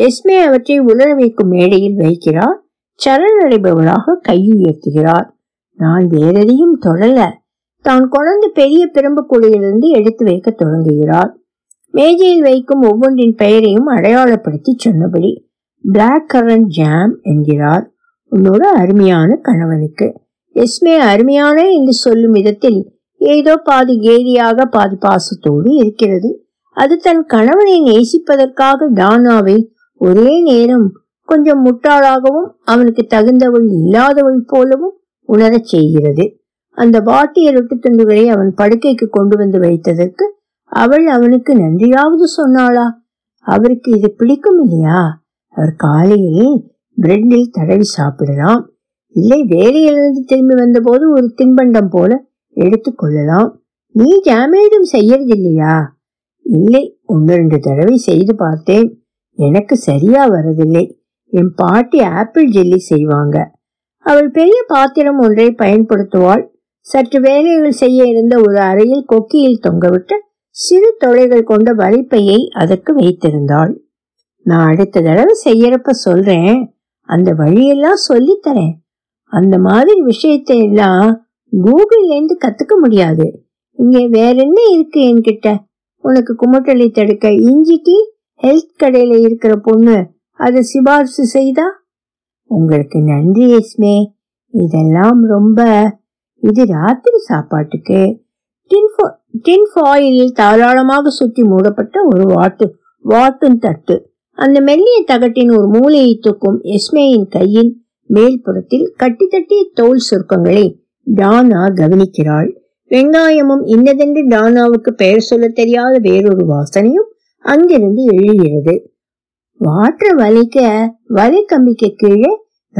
எஸ்மே அவற்றை உலர வைக்கும் மேடையில் வைக்கிறார். சரணடைபவளாக கையுயர்த்துகிறார். நான் வேறெதையும் தொடல. தான் கொண்டு பெரிய பிரம்பு கூடையிலிருந்து எடுத்து வைக்க தொடங்குகிறார். மேஜையில் வைக்கும் ஒவ்வொன்றின் பெயரையும் அடையாளப்படுத்தி சொன்னபடி பிளாக் கரண்ட் ஜாம் என்கிறார். உன்னோட அருமையான கணவனுக்கு. எஸ்மே அருமையான என்று சொல்லும் விதத்தில் ஏதோ பாதி கேலியாக பாதி பாசத்தோடு இருக்கிறது. அது தன் கணவனை நேசிப்பதற்காக டானாவை ஒரே நேரம் கொஞ்சம் முட்டாளாகவும் அவனுக்கு தகுந்தவள் இல்லாதவள் போலவும் உணரச் செய்கிறது. அந்த வாட்டிய ரொட்டு துண்டுகளை அவன் படுக்கைக்கு கொண்டு வந்து வைத்ததற்கு அவள் அவனுக்கு நன்றியாவது சொன்னாளா? அவருக்கு இது பிடிக்கும் இல்லையா? அவர் காலையில் பிரெட்டில் தடவி சாப்பிடலாம், இல்லை வேலையிலிருந்து திரும்பி வந்தபோது ஒரு தின்பண்டம் போல எடுத்துக்கொள்ளலாம். நீ ஜாமேதும் செய்யறது இல்லையா? இல்லை, 1-2 தடவை செய்து பார்த்தேன். எனக்கு சரியா வரதில்லை. என் பாட்டி ஆப்பிள் ஜெல்லி செய்வாங்க. அவள் பெரிய பாத்திரம் ஒன்றை பயன்படுத்துவாள். சற்று வேலைகள் செய்ய இருந்த ஒரு அறையில் கொக்கியில் தொங்கவிட்டு சிறு தொலைகள் கொண்ட வலைப்பையை அதற்கு வைத்திருந்தாள். நான் அடுத்த தடவை செய்யறப்ப சொல்றேன், அந்த வழியெல்லாம் சொல்லித்தரேன். அந்த மாதிரி விஷயத்தை எல்லாம் கூகுள்லேருந்து கத்துக்க முடியாது. இங்க வேற என்ன இருக்கு என்கிட்ட? உனக்கு குமட்டலை தடுக்க இஞ்சிக்கு ஹெல்த் கடையில இருக்கிற பொண்ணு அதை சிபாரிசு செய்தா. உங்களுக்கு நன்றி எஸ்மே. இதெல்லாம் ரொம்ப இது ராத்திரி சாப்பாட்டுக்கு. டின்ஃபாயில் தாராளமாக சுற்றி மூடப்பட்ட ஒரு வாட்டும் தட்டு. அந்த மெல்லிய தகட்டின் ஒரு மூலையை தூக்கும் எஸ்மேயின் கையின் மேல்புறத்தில் கட்டி தட்டிய தோல் சுருக்கங்களை டானா கவனிக்கிறாள். வெங்காயமும் இன்னதென்று டானாவுக்கு பெயர் சொல்ல தெரியாத வேறொரு வாசனையும் அங்கிருந்து எழுகிறது. வாற்ற வலை கம்பிக்கு கீழே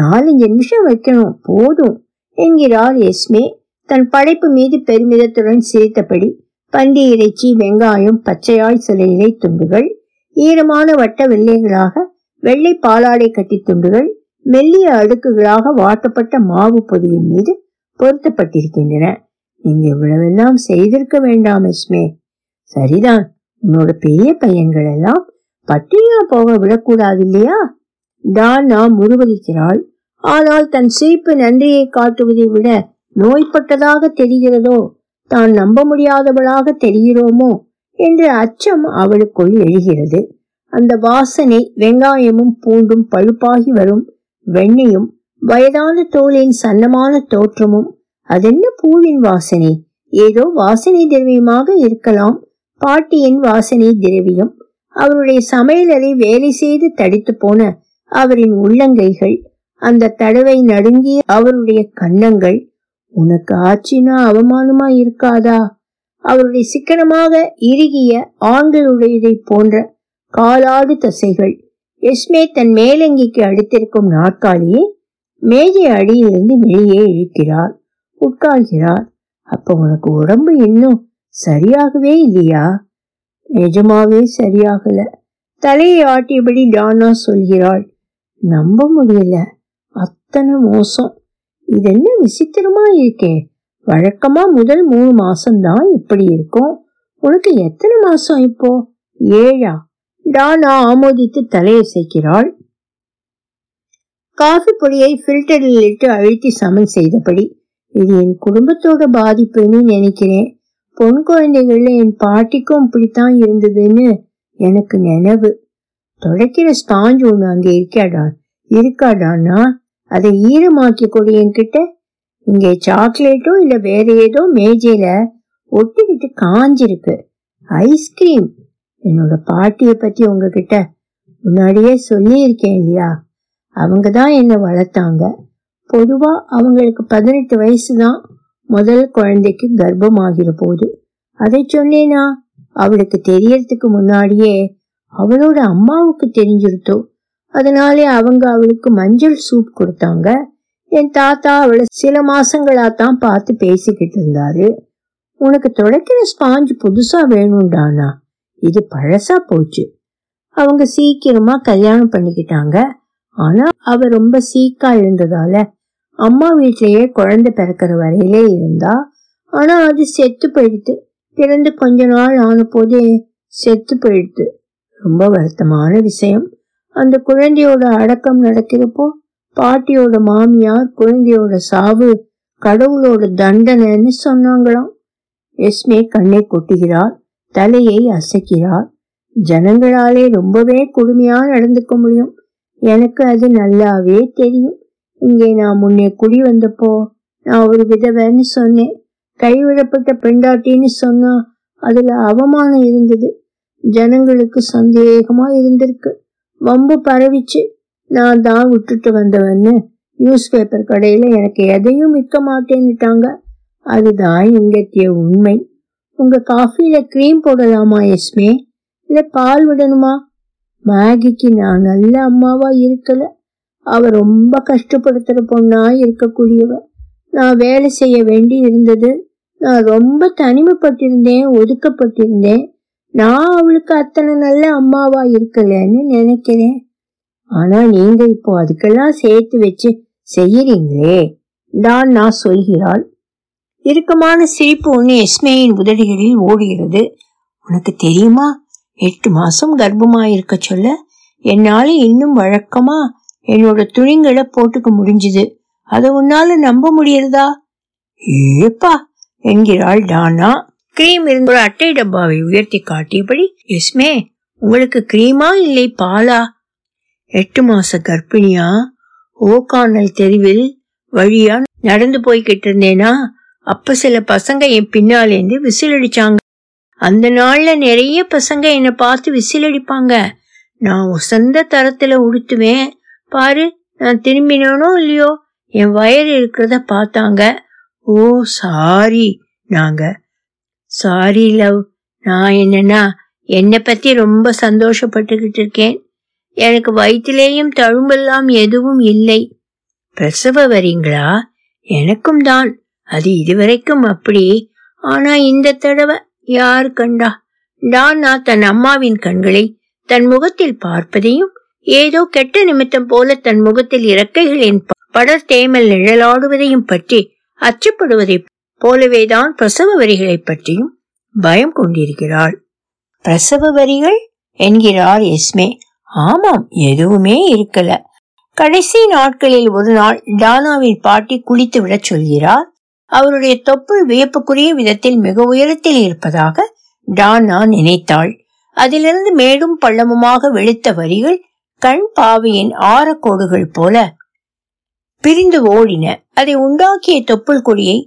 4-5 நிமிஷம் வைக்கணும், போதும் என்கிறாள் எஸ்மே. தன் படைப்பு மீது பெருமிதத்துடன் சிரித்தபடி பன்றி இறைச்சி, வெங்காயம், பச்சையாய் சில இலை துண்டுகள், ஈரமான வட்ட வெள்ளைகளாக வெள்ளை பாலாடை கட்டி துண்டுகள் மெல்லிய அடுக்குகளாக வாட்டப்பட்ட மாவு பொதியின் மீது பொருத்தப்பட்டிருக்கின்றன. நீங்க இவ்வளவெல்லாம் செய்திருக்க வேண்டாம் எஸ்மே. சரிதான், உன்னோட பெரிய பையன்கள் எல்லாம் பட்டினியா போக விடக்கூடாது இல்லையா? டானா முறுவலிக்கிறாள். ஆனால் தன் சிரிப்பு நன்றியை காட்டுவதை விட நோய்பட்டதாக தெரிகிறதோ, தான் நம்ப முடியாதவளாக தெரிகிறோமோ என்ற அச்சம் அவளுக்குள் எழுகிறது. அந்த வாசனை வெங்காயமும் பூண்டும் பழுப்பாகி வரும் வெண்ணையும் வயதான தோலின் சன்னமான தோற்றமும். அதென்ன பூவின் வாசனை, ஏதோ வாசனை திரவியமாக இருக்கலாம். பாட்டியின் வாசனை திரவியம், அவருடைய சமையலறை வேலை செய்து தடித்து போன அவரின் உள்ளங்கைகள், அந்த தடவை நடுங்கிய அவருடைய கன்னங்கள். உனக்கு ஆச்சினா அவமானமா இருக்காதா? அவருடைய சிக்கனமாக இறுகிய ஆண்களுடையதை போன்ற காலாடு தசைகள். எஸ்மே தன் மேலங்கிக்கு அடுத்திருக்கும் நாற்காலியை மேஜை அடியிலிருந்து வெளியே இழுக்கிறார், உட்கார்கிறார். அப்ப உனக்கு உடம்பு இன்னும் சரியாகவே இல்லையா? நிஜமாவே சரியாகல, தலையை ஆட்டியபடி டானா சொல்கிறாள். நம்ப முடியல, அத்தனை மோசம். இதென்ன விசித்திரமா இருக்கே, வழக்கமா முதல் 3 மாசம்தான் இப்படி இருக்கும். உனக்கு எத்தனை மாசம் இப்போ? 7ஆ? டானா ஆமோதித்து தலையை சேர்க்கிறாள். காஃபி பொடியை பில்டரில் இட்டு அழுத்தி சமன் செய்தபடி, இது என் குடும்பத்தோட பாதிப்புன்னு நினைக்கிறேன். பொன் குழந்தைகள்ல என் பாட்டிக்கும் இப்படித்தான் இருந்ததுன்னு எனக்கு நினைவு. துடைக்கிற ஸ்பாஞ்ச் ஒண்ணு அங்க இருக்காடான்னா அதை ஈரமாக்கி கொடு என்கிட்ட. இங்கே சாக்லேட்டோ இல்ல வேற ஏதோ மேஜையில ஒட்டிக்கிட்டு காஞ்சிருக்கு. ஐஸ்கிரீம். என்னோட பாட்டிய பத்தி உங்ககிட்ட முன்னாடியே சொல்லி இருக்கேன் இல்லையா? அவங்கதான் என்னை வளர்த்தாங்க. பொதுவா அவங்களுக்கு 18 வயசுதான் முதல் குழந்தைக்கு கர்ப்பமாகிற போது. அதை சொன்னேனா? அவளுக்கு தெரியறதுக்கு முன்னாடியே அவளோட அம்மாவுக்கு தெரிஞ்சிருத்தோ, அதனாலே அவங்க அவளுக்கு மஞ்சள் சூப் கொடுத்தாங்க. என் தாத்தா அவளை சில மாசங்களா தான் பார்த்து பேசிக்கிட்டு இருந்தாரு. உனக்கு துடைக்கிற ஸ்பாஞ்சு புதுசா வேணும்டானா, இது பழசா போச்சு. அவங்க சீக்கிரமா கல்யாணம் பண்ணிக்கிட்டாங்க. ஆனா அவ ரொம்ப சீக்கா இருந்ததால அம்மா வீட்டிலேயே குழந்தை பிறக்கிற வரையிலே இருந்தா. ஆனா அது செத்து போயிடுத்து. பிறந்து கொஞ்ச நாள் ஆன போதே செத்து போயிடுத்து. ரொம்ப வருத்தமான விஷயம். அந்த குழந்தையோட அடக்கம் நடக்கிறப்போ பாட்டியோட மாமியார் குழந்தையோட சாவு கடவுளோட தண்டனைன்னு சொன்னாங்களாம். எஸ்மே கண்ணை கொட்டுகிறார், தலையை அசைக்கிறார். ஜனங்களாலே ரொம்பவே கொடுமையா நடந்துக்க முடியும், எனக்கு அது நல்லாவே தெரியும். இங்கே நான் முன்னே குடி வந்தப்போ நான் ஒரு விதவைன்னு சொன்னேன். கைவிடப்பட்ட பெண்டாட்டின்னு சொன்னா அதுல அவமானம் இருந்தது. ஜனங்களுக்கு சந்தேகமா இருந்திருக்கு, வம்பு பரவிச்சு. நான் தான் விட்டுட்டு வந்தவன்னு நியூஸ் பேப்பர் கடையில எனக்கு எதையும் விற்க மாட்டேன்னுட்டாங்க. அதுதான் இங்கத்திய உண்மை. உங்க காஃபில கிரீம் போடலாமா எஸ்மே, இல்ல பால் விடணுமா? மேகிக்கு நான் நல்ல அம்மாவா இருக்கல. அவ ரொம்ப கஷ்டப்படுத்துற பொண்ணா இருக்கக்கூடியவ. நான் வேலை செய்ய வேண்டி இருந்தது. நான் ரொம்ப தனிமைப்பட்டிருந்தேன், ஒதுக்கப்பட்டிருந்தேன். நான் அவளுக்கு அத்தனை நல்ல அம்மாவா இருக்கலன்னு நினைக்கிறேன். ஆனா நீங்க இப்போ அதுக்கெல்லாம் சேர்த்து வச்சு செய்யறீங்களே, தான் நான் சொல்கிறாள். இறுக்கமான சிரிப்பு ஒண்ணு எஸ்மேயின் உதடுகளில் ஓடுகிறது. உனக்கு தெரியுமா, 8 மாசம் கர்ப்பமாயிருக்க சொல்ல என்னால இன்னும் வழக்கமா என்னோட துணிங்களை போட்டுக்க முடிஞ்சது. அத உன்னால நம்ப முடியறதா ஏப்பா என்கிறாள் டானா. கிரீம் இருந்த ஒரு அட்டை டப்பாவை உயர்த்தி காட்டியபடி, எஸ்மே உங்களுக்கு கிரீமா இல்லை பாலா? 8 மாச கர்ப்பிணியா? ஓகானல் தெருவில் வழியா நடந்து போய்கிட்டு இருந்தேனா அப்ப சில பசங்க என் பின்னாலேந்து விசிலடிச்சாங்க. அந்த நாள்ல நிறைய பசங்க என்ன பார்த்து விசிலடிப்பாங்க. நான் உசந்த தரத்துல உடுத்துவேன் பாரு, நான் திரும்பினோ இல்லையோ என் வயர் இருக்கிறத பார்த்தாங்க. ஓ சாரி நாங்க, சாரி லவ், நான் என்னன்னா என்னை பத்தி ரொம்ப சந்தோஷப்பட்டுக்கிட்டு இருக்கேன், எனக்கு வயிற்றிலேயும் தழும்பெல்லாம் எதுவும் இல்லை. பிரசவ வரீங்களா? எனக்கும் தான் அது இதுவரைக்கும் அப்படி, ஆனா இந்த தடவை யாரு கண்டா? டானா தன் அம்மாவின் கண்களை தன் முகத்தில் பார்ப்பதையும் ஏதோ கெட்ட நிமித்தம் போல தன் முகத்தில் இறக்கைகளின் படர் தேமல் நிழலாடுவதையும் பற்றி அச்சப்படுவதை போலவேதான் பிரசவ வரிகளை பற்றியும் பயம் கொண்டிருக்கிறாள். பிரசவ வரிகள் என்கிறார் எஸ்மே. ஆமாம், எதுவுமே இருக்கல. கடைசி நாட்களில் ஒரு நாள் டானாவின் பாட்டி குளித்து விட சொல்கிறார். அவருடைய தொப்புள் வியப்புக்குரிய விதத்தில் மிக உயரத்தில் இருப்பதாக டானா நினைத்தாள். அதிலிருந்து மேடும் பள்ளமுமாக வெளுத்த வரிகள் கண் பாவையின் ஆரக்கோடுகள் போல பிரிந்து ஓடின. அதை உண்டாக்கிய தொப்புள் கொடியை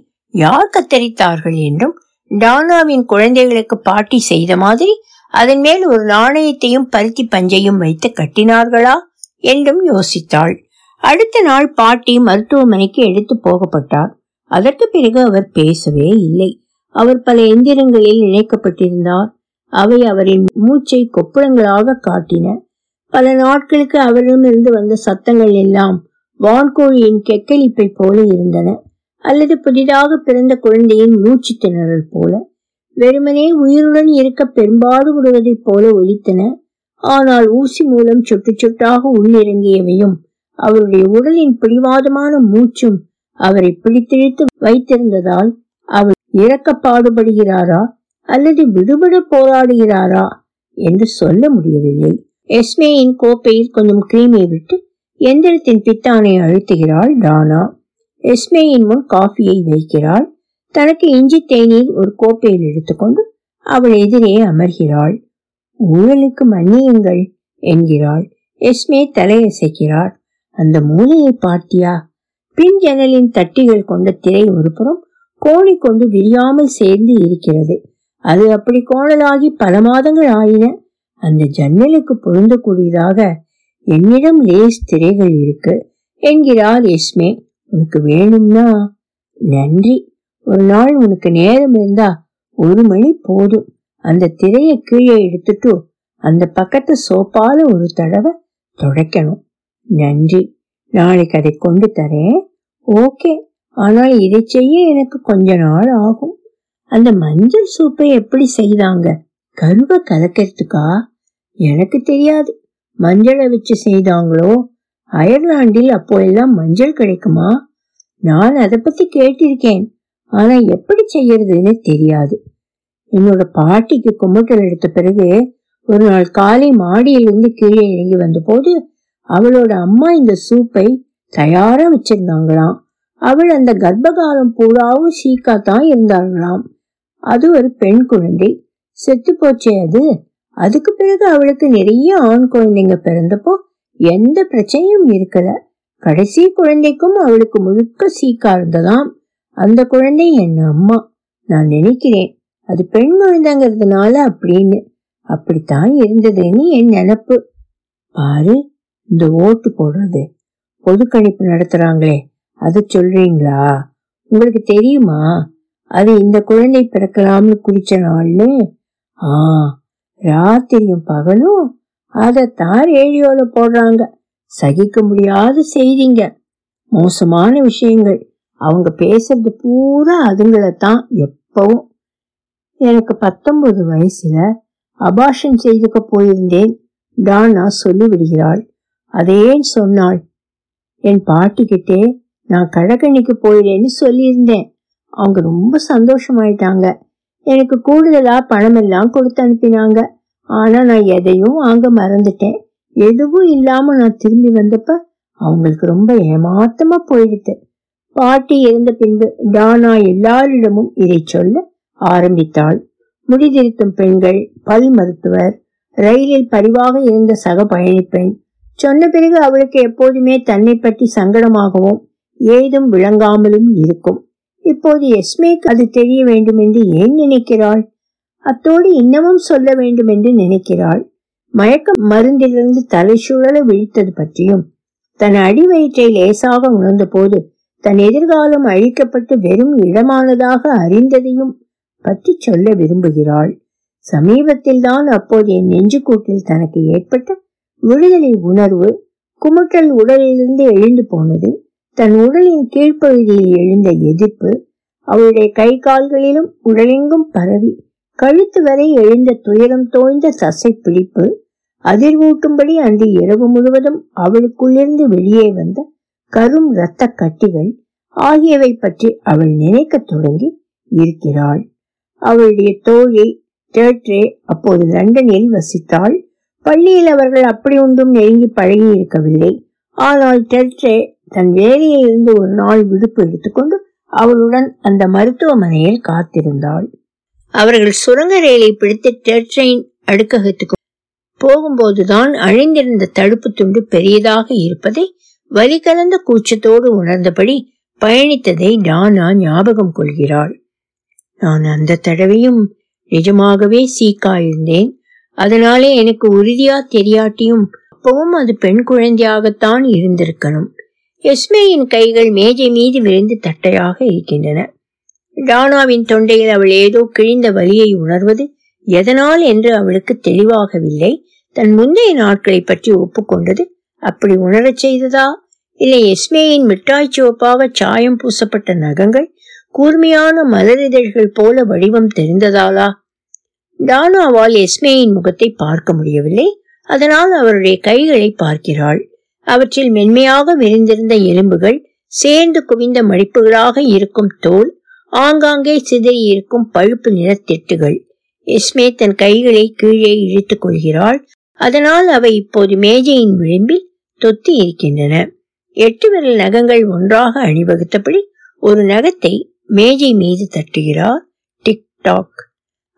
யார் கத்தரித்தார்கள் என்றும் டானாவின் குழந்தைகளுக்கு பாட்டி செய்த மாதிரி அதன் மேல் ஒரு நாணயத்தையும் பருத்தி பஞ்சையும் வைத்து கட்டினார்களா என்றும் யோசித்தாள். அடுத்த நாள் பாட்டி மருத்துவமனைக்கு எடுத்து போகப்பட்டார். அதற்கு பிறகு அவர் பேசவே இல்லை. அவர் பல எந்திரங்களில் இணைக்கப்பட்டிருந்தார். அவை அவரின் மூச்சை கொப்புளங்களாக காட்டின. பல நாட்களுக்கு அவரிடமிருந்து வந்த சத்தங்கள் எல்லாம் வான்கோழியின் கெக்களிப்பை போல இருந்தன, அல்லது புதிதாக பிறந்த குழந்தையின் மூச்சு திணறல் போல. வெறுமனே உயிருடன் இருக்க பெரும்பாடுபடுவதை போல ஒலித்தன. ஆனால் ஊசி மூலம் சொட்டு சொட்டாக உள்ளிறங்கியவையும் அவருடைய உடலின் பிடிவாதமான மூச்சும் அவரை பிடித்திழித்து வைத்திருந்ததால் அவர் இறக்க பாடுபடுகிறாரா அல்லது விடுபட போராடுகிறாரா என்று சொல்ல முடியவில்லை. எஸ்மேயின் கோப்பையில் கொஞ்சம் கிரீமை விட்டு எந்திரத்தின் பித்தானை அழுத்துகிறாள் டானா. எஸ்மேயின் முன் காஃபியை வைக்கிறாள். தனக்கு இஞ்சி தேநீர் ஒரு கோப்பையில் எடுத்துக்கொண்டு அவள் எதிரே அமர்கிறாள். ஊழலுக்கு மன்னியுங்கள் என்கிறாள். எஸ்மே தலையசைக்கிறார். அந்த மூலையை பார்த்தியா? பின் ஜன்னலின் தட்டிகள் கொண்ட திரை ஒருபுறம் கோணி கொண்டு விரியாமல் சேர்ந்து இருக்கிறது. அது அப்படி கோணலாகி பல மாதங்கள் ஆயின. அந்த ஜன்னலுக்கு பொருந்தக்கூடியதாக என்னிடம் லேஸ் திரைகள் இருக்கு என்கிறார் எஸ்மே. உனக்கு வேணும்னா? நன்றி. ஒரு நாள் உனக்கு நேரம் இருந்தா 1 மணி போதும். அந்த திரைய கீழே எடுத்துட்டு அந்த பக்கத்து சோப்பால ஒரு தடவை துடைக்கணும். நன்றி, நாளைக்கு அதை கொண்டு தரேன். ஓகே, ஆனால் இதை செய்ய எனக்கு கொஞ்ச நாள் ஆகும். அந்த மஞ்சள் சூப்பை எப்படி செய்தாங்க? கருவை கலக்கிறதுக்கா? எனக்கு தெரியாது. மஞ்சளை வச்சு செய்தாங்களோ? அயர்லாண்டில் அப்போ எல்லாம் மஞ்சள் கிடைக்குமா? நான் அதை பத்தி கேட்டிருக்கேன், ஆனா எப்படி செய்யறதுன்னு தெரியாது. என்னோட பாட்டிக்கு குமட்டல் எடுத்த பிறகு ஒரு நாள் காலை மாடியிலிருந்து கீழே இறங்கி வந்த போது அவளோட அம்மா இந்த சூப்பை தயாரா வச்சிருந்தாங்களாம். அவள் அந்த கர்ப்பகாலம் பூராவும் சீக்காத்தான் இருந்தாங்களாம். அது ஒரு பெண் குழந்தை செத்து போச்சே. அதுக்கு பிறகு அவளுக்கு நிறைய ஆண் குழந்தைங்க பிறந்தப்போ எந்த பிரச்சனையும் இருக்கல. கடைசி குழந்தைக்கும் அவளுக்கு முழுக்க சீக்கா இருந்ததாம். அந்த குழந்தை என் அம்மா, நான் நினைக்கிறேன் அது பெண் குழந்தைங்கிறதுனால அப்படின்னு. அப்படித்தான் இருந்ததுன்னு என் நினப்பு. பாரு, இந்த ஓட்டு போடுறது பொதுக்கணிப்பு நடத்துறாங்களே, அதை சொல்றீங்களா? உங்களுக்கு தெரியுமா அது இந்த குழந்தை பிறக்கலாம்னு குறிச்ச நாள்னு? ராத்திரியும் பகலும் அதத்தான் ரேடியோல போடுறாங்க. சகிக்க முடியாத செய்திங்க, மோசமான விஷயங்கள். அவங்க பேசுறது பூரா அதுங்களைத்தான் எப்பவும். எனக்கு 19 வயசுல அபார்ஷன் செய்துக்க போயிருந்தேன், டானா சொல்லி விடுகிறாள். அதேன் சொன்னாள். என் பாட்டிக்கிட்டே நான் கடகணிக்கு போயிடேன்னு சொல்லியிருந்தேன். அவங்க ரொம்ப சந்தோஷமாயிட்டாங்க. எனக்கு கூடுதலா பணமெல்லாம் கொடுத்து அனுப்பினாங்க. ஆனா நான் எதையும் வாங்க மறந்துட்டேன். எதுவும் இல்லாம நான் திரும்பி வந்தப்ப அவங்களுக்கு ரொம்ப ஏமாத்தமா போயிடுது. பாட்டி இறந்த பின்பு டானா எல்லாரிடமும் இதை சொல்ல ஆரம்பித்தாள். முடிதிருத்தும் பெண்கள், பல் மருத்துவர், ரயிலில் பரிவாக இருந்த சக பயணி பெண், சொன்ன பிறகு அவளுக்கு எப்போதுமே தன்னை பற்றி சங்கடமாகவும் ஏதும் விளங்காமலும் இருக்கும். இப்போது எஸ்மேக்கு அது தெரிய வேண்டும் என்று ஏன் நினைக்கிறாள்? அத்தோடு இன்னமும் சொல்ல வேண்டும் என்று நினைக்கிறாள். மயக்க மருந்திலிருந்து தலை சுழல விழித்தது பற்றியும், தன் அடிவயிற்றை லேசாக உணர்ந்த போது தன் எதிர்காலம் அழிக்கப்பட்டு வெறும் இடமானதாக அறிந்ததையும் பற்றி சொல்ல விரும்புகிறாள். சமீபத்தில் தான் அப்போது என் நெஞ்சு கூட்டில் தனக்கு ஏற்பட்ட விடுதலை உணர்வு குமட்டல் உடலிலிருந்து எழுந்து போனது. தன் உடலின் கீழ்ப்பகுதியில் எழுந்த எதிர்ப்பு அவளுடைய கை கால்களிலும் உடலெங்கும் பரவி கழுத்து வரை எழுந்த துயரம் தோய்ந்த தசை பிடிப்பு அதிர்வூட்டும்படி அன்று இரவு முழுவதும் அவளுக்குள்ளிருந்து வெளியே வந்த கரும் இரத்த கட்டிகள் ஆகியவை பற்றி அவள் நினைக்க தொடங்கி இருக்கிறாள். அவளுடைய தோழி டேட்ரே அப்போது லண்டனில் வசித்தாள். பள்ளியில் அவர்கள் அப்படி ஒன்றும் நெருங்கி பழகி இருக்கவில்லை. ஆனால் டேட்ரே தன் வேலையை இருந்து ஒரு நாள் விடுப்பு எடுத்துக்கொண்டு அவளுடன் அந்த மருத்துவமனையில் காத்திருந்தாள். அவர்கள் சுரங்க ரயிலை பிடித்து டெட்ரெயின் அடுக்ககத்துக்கு போகும்போதுதான் அழிந்திருந்த தடுப்பு துண்டு பெரியதாக இருப்பதை வலி கலந்த கூச்சத்தோடு உணர்ந்தபடி பயணித்ததை டானா ஞாபகம் கொள்கிறாள். நான் அந்த தடவையும் நிஜமாகவே சீக்காயிருந்தேன். அதனாலே எனக்கு உறுதியா தெரியாட்டியும் அப்பவும் அது பெண் குழந்தையாகத்தான் இருந்திருக்கணும். எஸ்மேயின் கைகள் மேஜை மீது விழுந்து தட்டையாக இருக்கின்றன. டானாவின் தொண்டையில் அவள் ஏதோ கிழிந்த வலியை உணர்வது எதனால் என்று அவளுக்கு தெளிவாகவில்லை. தன் முந்தைய நாட்களை பற்றி ஒப்புக்கொண்டது அப்படி உணரச் செய்ததா? இல்லை எஸ்மேயின் மிட்டாய் சிவப்பாக சாயம் பூசப்பட்ட நகங்கள் கூர்மையான மலரிதழ்கள் போல வடிவம் தெரிந்ததாலா? டானாவால் எஸ்மேயின் முகத்தை பார்க்க முடியவில்லை. அதனால் அவருடைய கைகளை பார்க்கிறாள். அவற்றில் மென்மையாக விரிந்திருந்த எலும்புகள், சேர்ந்து குவிந்த மடிப்புகளாக இருக்கும் தோல், ஆங்காங்கே சிதறி இருக்கும் பழுப்பு நிற திட்டுகள். எஸ்மே தன் கைகளை கீழே இழுத்துக் கொள்கிறாள். அதனால் அவை இப்போது மேஜையின் விளிம்பில் தொத்தி இருக்கின்றன. 8 விரல் நகங்கள் ஒன்றாக அணிவகுத்தபடி ஒரு நகத்தை மேஜை மீது தட்டுகிறார். Tick tock.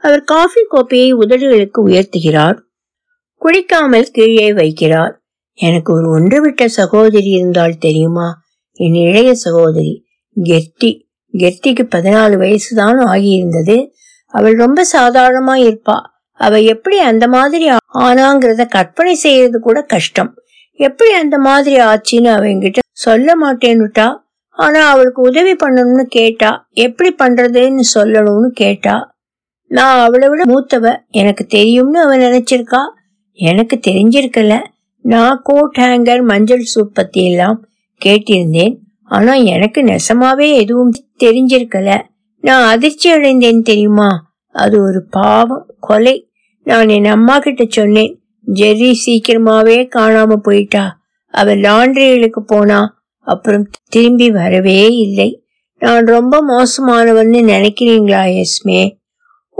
அவர் காஃபி கோப்பையை உதடுகளுக்கு உயர்த்துகிறார். குடிக்காமல் கீழே வைக்கிறார். எனக்கு ஒரு ஒன்றுவிட்ட சகோதரி இருந்தால் தெரியுமா? என் இளைய சகோதரி கெர்டி. கெர்டிக்கு 14 வயசு தான் ஆகியிருந்தது. அவள் ரொம்ப சாதாரணமா இருப்பா. அவள் எப்படி அந்த மாதிரி ஆனாங்கிறத கற்பனை செய்யறது கூட கஷ்டம். எப்படி அந்த மாதிரி ஆச்சுன்னு அவங்கிட்ட சொல்ல மாட்டேன்னுட்டா. ஆனா அவளுக்கு உதவி பண்ணணும்னு கேட்டா எப்படி பண்றதுன்னு சொல்லணும்னு கேட்டா. நான் அவளை விட மூத்தவ, எனக்கு தெரியும்னு அவன் நினைச்சிருக்கா. எனக்கு தெரிஞ்சிருக்கல. நான் கோட் ஹேங்கர் மஞ்சள் சூப் பத்தி எல்லாம் கேட்டிருந்தேன். ஆனா எனக்கு நெசமாவே எதுவும் தெரிஞ்சிருக்கல. நான் அதிர்ச்சி அடைந்தேன் தெரியுமா. அது ஒரு பாவம், கொலை. நான் என் அம்மா கிட்ட சொன்னேன், ஜெர்ரி சீக்கிரமாவே காணாம போயிட்டா. அவ லாண்ட்ரிகளுக்கு போனா, அப்புறம் திரும்பி வரவே இல்லை. நான் ரொம்ப மோசமானவன்னு நினைக்கிறீங்களா எஸ்மே?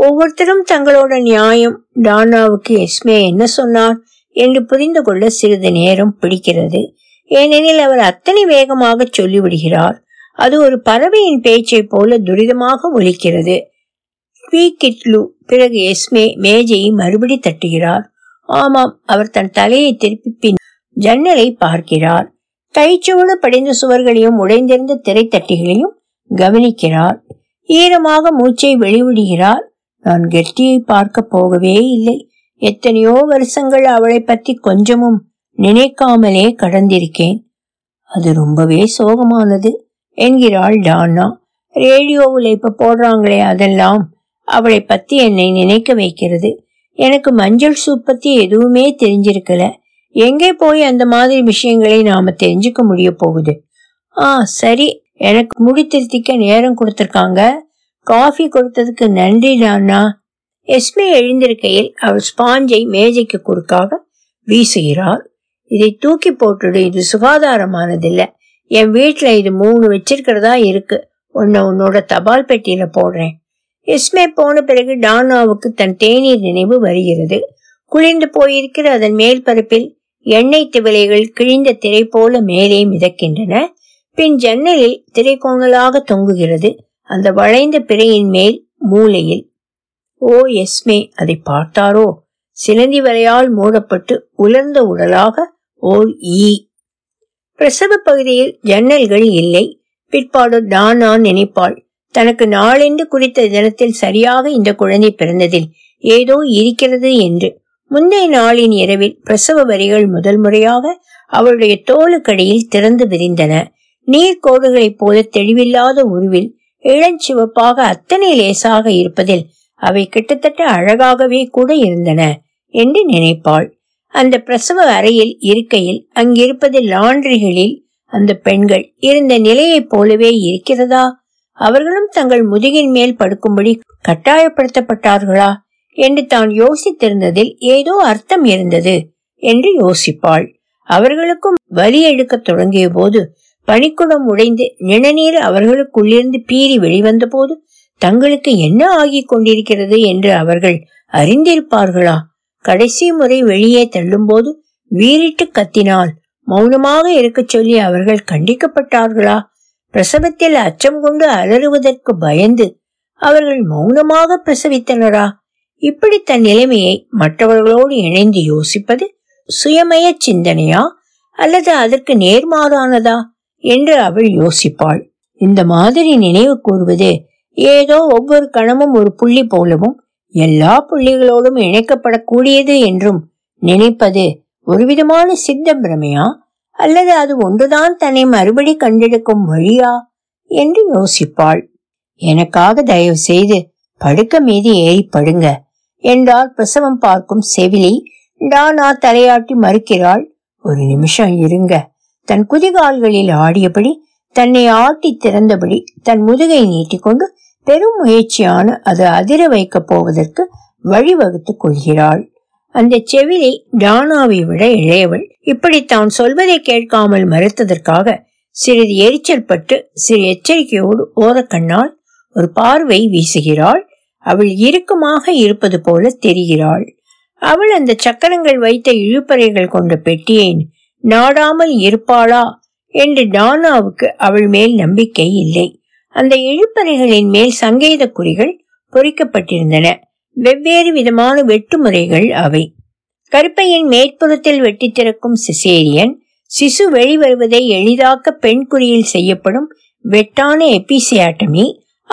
ஒவ்வொருத்தரும் தங்களோட நியாயம். டானாவுக்கு எஸ்மே என்ன சொன்னார் என்று புரிந்து கொள்ள சிறிது நேரம் பிடிக்கிறது. ஏனெனில் அவர் அத்தனை வேகமாக சொல்லிவிடுகிறார். அது ஒரு பறவையின் பேச்சை போல துரிதமாக ஒலிக்கிறது. பிறகு எஸ்மே மேஜையை மறுபடி தட்டுகிறார். ஆமாம், அவர் தன் தலையை திருப்பி பின் ஜன்னலை பார்க்கிறார். கைச்சோடு படிந்த சுவர்களையும் உடைந்திருந்த திரைத்தட்டிகளையும் கவனிக்கிறார். ஈரமாக மூச்சை வெளிவிடுகிறார். நான் கெட்டியை பார்க்க போகவே இல்லை. எத்தனையோ வருஷங்கள் அவளை பற்றி கொஞ்சமும் நினைக்காமலே கடந்திருக்கேன். அது ரொம்பவே சோகமானது என்கிறாள் டானா. ரேடியோவில் இப்ப போடுறாங்களே அதெல்லாம் அவளை பத்தி என்னை நினைக்க வைக்கிறது. எனக்கு மஞ்சள் சூப் பத்தி எதுவுமே தெரிஞ்சிருக்கல. எங்கே போய் அந்த மாதிரி விஷயங்களை நாம தெரிஞ்சுக்க முடிய போகுது? சரி, எனக்கு முடித்திருத்திக்க நேரம் கொடுத்திருக்காங்க. காஃபி கொடுத்ததுக்கு நன்றி டானா. எஸ்மே எழுந்திருக்கையில் அவள் ஸ்பாஞ்சை மேஜைக்கு குறுக்காக வீசுகிறாள். இதை தூக்கி போட்டுடு, இது சுகாதாரமானதில்ல. என் வீட்டுல இது 3 வச்சிருக்கிறதா இருக்கு. உன்னை உன்னோட தபால் பெட்டியில போடுறேன். எஸ்மே போன பிறகு டானாவுக்கு தன் தேநீர் நினைவு வருகிறது. குளிர்ந்து போயிருக்கிற அதன் மேல் பரப்பில் எண்ணெய் திவலைகள் கிழிந்த திரை போல மேலே மிதக்கின்றன. பின் ஜன்னலில் திரைக்கோணலாக தொங்குகிறது. அந்த வளைந்த பிறையின் மேல் மூலையில் ஓ எஸ்மே அதை பார்த்தாரோ? சிலந்தி வலையால் மூடப்பட்டு உலர்ந்த உடலாக பிரசவ பகுதியில் ஜன்னல்கள் இல்லை. பிற்பாடு தானா நினைப்பாள், தனக்கு நாளென்று குறித்த தினத்தில் சரியாக இந்த குழந்தை பிறந்ததில் ஏதோ இருக்கிறது என்று. முந்தைய நாளின் இரவில் பிரசவ வரிகள் முதல் முறையாக அவளுடைய தோலுக்கடியில் திறந்து விரிந்தன. நீர்கோடுகளைப் போல தெளிவில்லாத உருவில் இளஞ்சிவப்பாக அத்தனை லேசாக இருப்பதில் அவை கிட்டத்தட்ட அழகாகவே கூட இருந்தன என்று நினைப்பாள். அந்த பிரசவ அறையில் இருக்கையில் அங்கிருப்பது லாண்டரிகளில் அந்த பெண்கள் இருந்த நிலையை போலவே இருக்கிறதா? அவர்களும் தங்கள் முதுகின் மேல் படுக்கும்படி கட்டாயப்படுத்தப்பட்டார்களா என்று தான் யோசித்திருந்ததில் ஏதோ அர்த்தம் இருந்தது என்று யோசிப்பாள். அவர்களுக்கும் வலி எடுக்க தொடங்கிய போது பனிக்குடம் உடைந்து நிணநீர் அவர்களுக்குள்ளிருந்து பீறி வெளிவந்த போது தங்களுக்கு என்ன ஆகி கொண்டிருக்கிறது என்று அவர்கள் அறிந்திருப்பார்களா? கடைசி முறை வெளியே தள்ளும் போது வீறிட்டு கத்தினால் மௌனமாக இருக்க சொல்லி அவர்கள் கண்டிக்கப்பட்டார்களா? பிரசவத்தில் அச்சம் கொண்டு அலறுவதற்கு பயந்து அவர்கள் மௌனமாக பிரசவித்தனரா? இப்படி தன் நிலைமையை மற்றவர்களோடு இணைந்து யோசிப்பது சுயமய சிந்தனையா அல்லது அதற்கு நேர்மாறானதா என்று அவள் யோசிப்பாள். இந்த மாதிரி நினைவு கூறுவது ஏதோ ஒவ்வொரு கணமும் ஒரு புள்ளி போலவும் எல்லா புள்ளிகளோடும் இணைக்கப்படக்கூடியது என்றும் நினைப்பது ஒருவிதமான சித்த பிரமையா அல்லது அது ஒன்றுதான் தன்னை மறுபடி கண்டெடுக்கும் வழியா என்று யோசிப்பாள். எனக்காக தயவு செய்து படுக்க மீது ஏறி படுங்க என்றால் பிரசவம் பார்க்கும் செவிலி டானா தலையாட்டி மறுக்கிறாள். ஒரு நிமிஷம் இருங்க. தன் குதிகால்களில் ஆடியபடி தன்னை ஆட்டி திறந்தபடி தன் முதுகை நீட்டிக்கொண்டு பெரும் முயற்சியான அது அதிர வைக்கப் போவதற்கு வழிவகுத்து கொள்கிறாள். அந்த செவிலி டானாவை விட இளையவள். இப்படி தான் சொல்வதை கேட்காமல் மறுத்ததற்காக சிறிது எரிச்சல் பட்டு சிறு எச்சரிக்கையோடு ஓரக்கண்ணால் ஒரு பார்வை வீசுகிறாள். அவள் இறுக்கமாக இருப்பது போல தெரிகிறாள். அவள் அந்த சக்கரங்கள் வைத்த இழுப்பறைகள் கொண்ட பெட்டியை நாடாமல் இருப்பாளா என்று டானாவுக்கு அவள் மேல் நம்பிக்கை இல்லை. அந்த இழுப்பறைகளின் மேல் சங்கேத குறிகள் பொறிக்கப்பட்டிருந்தன. வெவ்வேறு விதமான வெட்டுமுறைகள் அவை. கருப்பையின் மேற்புறத்தில் வெட்டி திறக்கும் சிசேரியன், சிசு வெளிவருவதை எளிதாக்க பெண் குறியில் செய்யப்படும் வெட்டான எபிசியாட்டமி,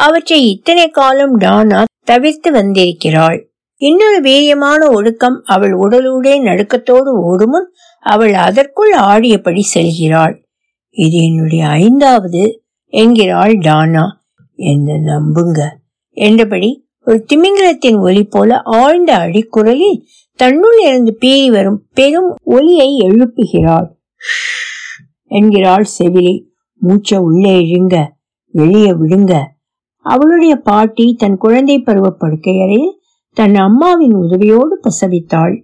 அவற்றை இத்தனை காலம் டானா தவிர்த்து வந்திருக்கிறாள். இன்னொரு வீரியமான ஒடுக்கம் அவள் உடலூடே நடுக்கத்தோடு ஓடுமுன் அவள் அதற்குள் ஆடியபடி செல்கிறாள். இது என்னுடைய 5வது என்கிறாள் டானா. என்ன நம்புங்க என்றபடி ஒரு திமிங்கலத்தின் ஒலி போல ஆழ்ந்த அடிக்குரலில் தன்னுள் இருந்து பீறி வரும் பெரும் ஒலியை எழுப்புகிறாள். என்கிறாள் செவிலி. மூச்சை உள்ளே இழுங்க, வெளியே விடுங்க. அவளுடைய பாட்டி தன் குழந்தை பருவ படுக்கையறையில் தன் அம்மாவின் உதவியோடு பிரசவித்தாள்.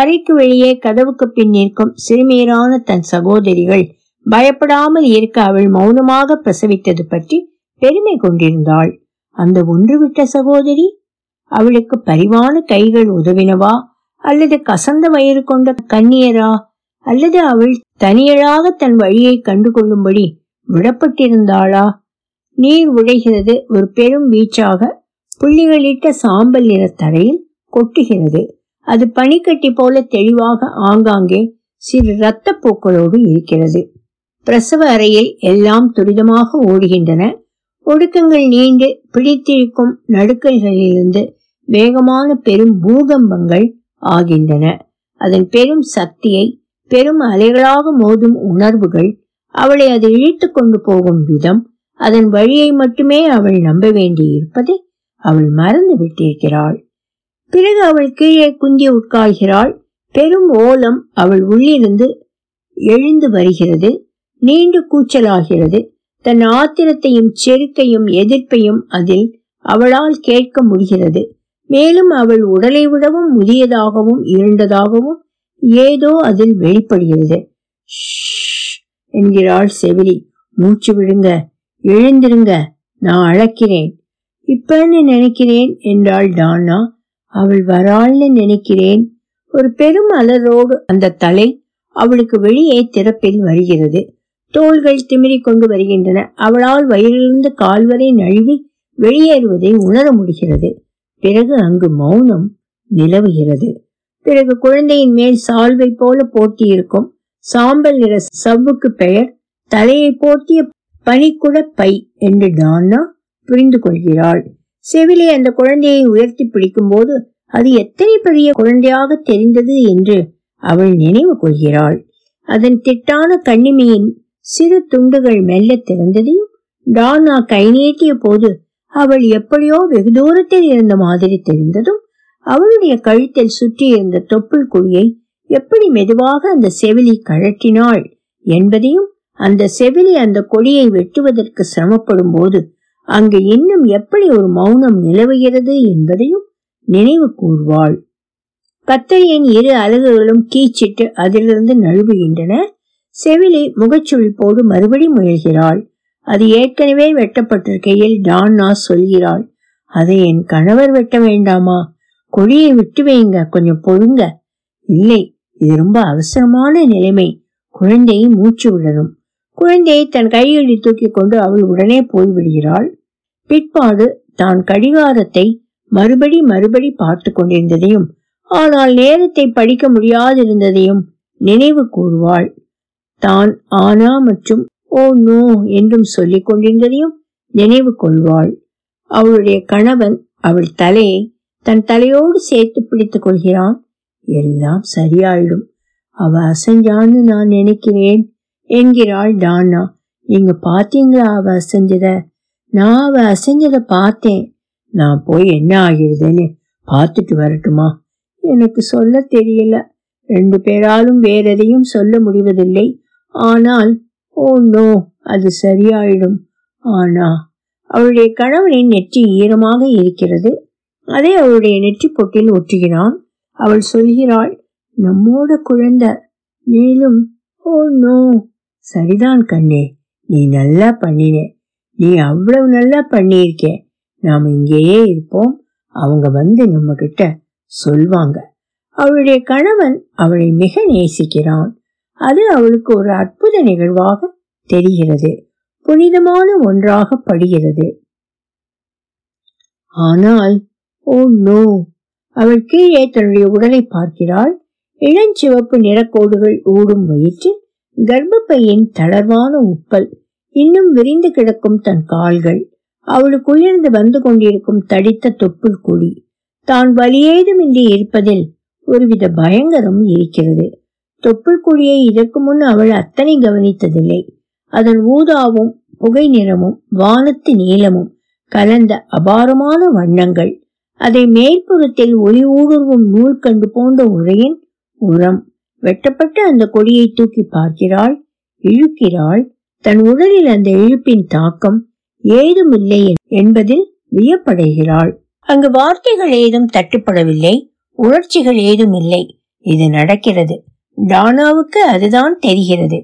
அறைக்கு வெளியே கதவுக்கு பின் நிற்கும் சிறுமியரான தன் சகோதரிகள் பயப்படாமல் இருக்க அவள் மௌனமாக பிரசவித்தது பற்றி பெருமை கொண்டிருந்தாள். அந்த ஒன்றுவிட்ட சகோதரி அவளுக்கு பரிவான கைகள் உதவினவா அல்லது கசந்த வயிறு கொண்ட கன்னியரா அல்லது அவள் தனியழாக தன் வழியை கண்டு கொள்ளும்படி விடப்பட்டிருந்தாளா? நீர் உடைகிறது. ஒரு பெரும் வீச்சாக புள்ளிகளிட்ட சாம்பல் நிற தரையில் கொட்டுகிறது. அது பனிக்கட்டி போல தெளிவாக ஆங்காங்கே சிறு இரத்த பூக்களோடு இருக்கிறது. பிரசவ அறையில் எல்லாம் துரிதமாக ஓடுகின்றன. ஒடுக்கங்கள் நீண்டு பிடித்திருக்கும் நடுக்கல்களிலிருந்து வேகமான பெரும் பூகம்பங்கள் ஆகின்றன. அதன் பெரும் சக்தியை, பெரும் அலைகளாக மோதும் உணர்வுகள், அவளை அது இழுத்து கொண்டு போகும் விதம், அதன் வழியை மட்டுமே அவள் நம்ப வேண்டி இருப்பதை அவள் மறந்து விட்டிருக்கிறாள். பிறகு அவள் கீழே குந்தி உட்கார்கிறாள். பெரும் ஓலம் அவள் உள்ளிருந்து எழுந்து வருகிறது. நீண்டு கூச்சலாகிறது. தன் ஆத்திரத்தையும் செருக்கையும் எதிர்ப்பையும் அதில் அவளால் கேட்க முடிகிறது. மேலும் அவள் உடலை விடவும் முதியதாகவும் இருண்டதாகவும் ஏதோ அதில் வெளிப்படுகிறது. என்கிறாள் செவிலி. மூச்சு விடுங்க, எழுந்திருங்க, நான் அழைக்கிறேன். இப்பன்னு நினைக்கிறேன் என்றாள் டானா. அவள் வராள்னு நினைக்கிறேன். ஒரு பெரும் அலரோடு அந்த தலை அவளுக்கு வெளியே திறப்பில் வருகிறது. தோள்கள் திமிரி கொண்டு வருகின்றன. அவளால் வயிறிலிருந்து கால்வரை நழுவி வெளியேறுவதை உணர முடிகிறது. பிறகு அங்கு மௌனம் நிலவுகிறது. பிறகு குழந்தையின் மேல் சால்வை போல போட்டியிருக்கும் சாம்பல் நிற சவ்வுக்கு பெயர் தலையை போர்த்திய பனிக்குட பை என்று டான்னா புரிந்து கொள்கிறாள். செவிலே அந்த குழந்தையை உயர்த்தி பிடிக்கும் போது அது எத்தனை பெரிய குழந்தையாக தெரிந்தது என்று அவள் நினைவு கொள்கிறாள். அதன் திட்டான கண்ணிமையின் சிறு துண்டுகள் மெல்ல திறந்ததையும் டான்னா கை நீட்டிய போது அவள் எப்படியோ வெகு தூரத்தில் இருந்த மாதிரி தெரிந்ததும் அவளுடைய கழுத்தில் சுற்றி இருந்த தொப்புள் குழியை எப்படி மெதுவாக அந்த செவிலி கழற்றினாள் என்பதையும், அந்த செவிலி அந்த கொடியை வெட்டுவதற்கு சிரமப்படும் போது அங்கு இன்னும் எப்படி ஒரு மௌனம் நிலவுகிறது என்பதையும் நினைவு கூர்வாள். கத்தரியின் இரு அலகுகளும் கீச்சிட்டு அதிலிருந்து நழுவுகின்றன. செவிலி முகச்சுழிப்போடு மறுபடி முயல்கிறாள். அது ஏற்கனவே வெட்டப்பட்டிருக்கையில் டான்னா சொல்கிறாள், அதை என் கணவர் வெட்ட வேண்டாமா? கொடியை விட்டு வைங்க, கொஞ்சம் பொழுங்க. இல்லை, இது ரொம்ப அவசரமான நிலைமை. குழந்தையை மூச்சு விடணும். குழந்தையை தன் கையில் தூக்கி கொண்டு அவள் உடனே போய்விடுகிறாள். பிற்பாடு தான் கடிகாரத்தை மறுபடி பார்த்து கொண்டிருந்ததையும் ஆனால் நேரத்தை படிக்க முடியாதிருந்ததையும் நினைவு கூர்வாள். தான் ஆனா மற்றும் ஓ நோ என்றும் சொல்லிக் கொண்டிருந்ததையும் நினைவு கொள்வாள். அவளுடைய கணவன் அவள் தலையை தன் தலையோடு சேர்த்து பிடித்துக் கொள்கிறான். எல்லாம் சரியாயிடும், அவ அசஞ்சான்னு நான் நினைக்கிறேன் என்கிறாள் டான்னா. நீங்க பாத்தீங்களா அவ அசஞ்சத? நான் அவ அசஞ்சத பார்த்தேன். நான் போய் என்ன ஆகிறதுன்னு பார்த்துட்டு வரட்டுமா? எனக்கு சொல்ல தெரியல. ரெண்டு பேராலும் வேற எதையும் சொல்ல முடிவதில்லை. ஆனால் ஓ நோ, அது சரியாயிடும். ஆனா அவளுடைய கணவனின் நெற்றி ஈரமாக இருக்கிறது. அதை அவளுடைய நெற்றி பொட்டில் ஒற்றுகிறான். அவள் சொல்கிறாள், நம்மோட குழந்தை. மேலும் ஓ நோ, சரிதான் கண்ணே, நீ நல்லா பண்ணினே. நீ அவ்வளவு நல்லா பண்ணியிருக்கே. நாம் இங்கேயே இருப்போம், அவங்க வந்து நம்ம கிட்ட சொல்வாங்க. அவளுடைய கணவன் அவளை மிக நேசிக்கிறான். அது அவளுக்கு ஒரு அற்புத நிகழ்வாக தெரிகிறது, புனிதமான ஒன்றாக படுகிறது. ஆனால் ஓ நோ. அவள் கீழே தன்னுடைய உடலை பார்க்கிறாள். இளஞ்சிவப்பு நிறக்கோடுகள் ஊடும் வயிற்றில், கர்ப்பப்பையின் தளர்வான உப்பல், இன்னும் விரிந்து கிடக்கும் தன் கால்கள், அவளுக்குயர்ந்து வந்து கொண்டிருக்கும் தடித்த தொப்புள் கொடி, தான் வலியேதுமின்றி இருப்பதில் ஒருவித பயங்கரம் இருக்கிறது. தொப்புள் கொடியை இதற்கு முன் அவள் அத்தனை கவனித்ததில்லை. அதன் ஊதாவும் புகை நிறமும் வானத்து நீளமும் கலந்த அபாரமான வண்ணங்கள், அதை மேற்புறத்தில் ஒளி ஊடுருவும் நூல் கண்டு போன்ற உரையின் உரம். வெட்டப்பட்ட அந்த கொடியை தூக்கி பார்க்கிறாள், இழுக்கிறாள். தன் உடலில் அந்த இழுப்பின் தாக்கம் ஏதுமில்லை என்பதில் வியப்படைகிறாள். அங்கு வார்த்தைகள் ஏதும் தட்டுப்படவில்லை, உணர்ச்சிகள் ஏதும் இல்லை. இது நடக்கிறது. டானாவுக்கு அதுதான் தெரிகிறது.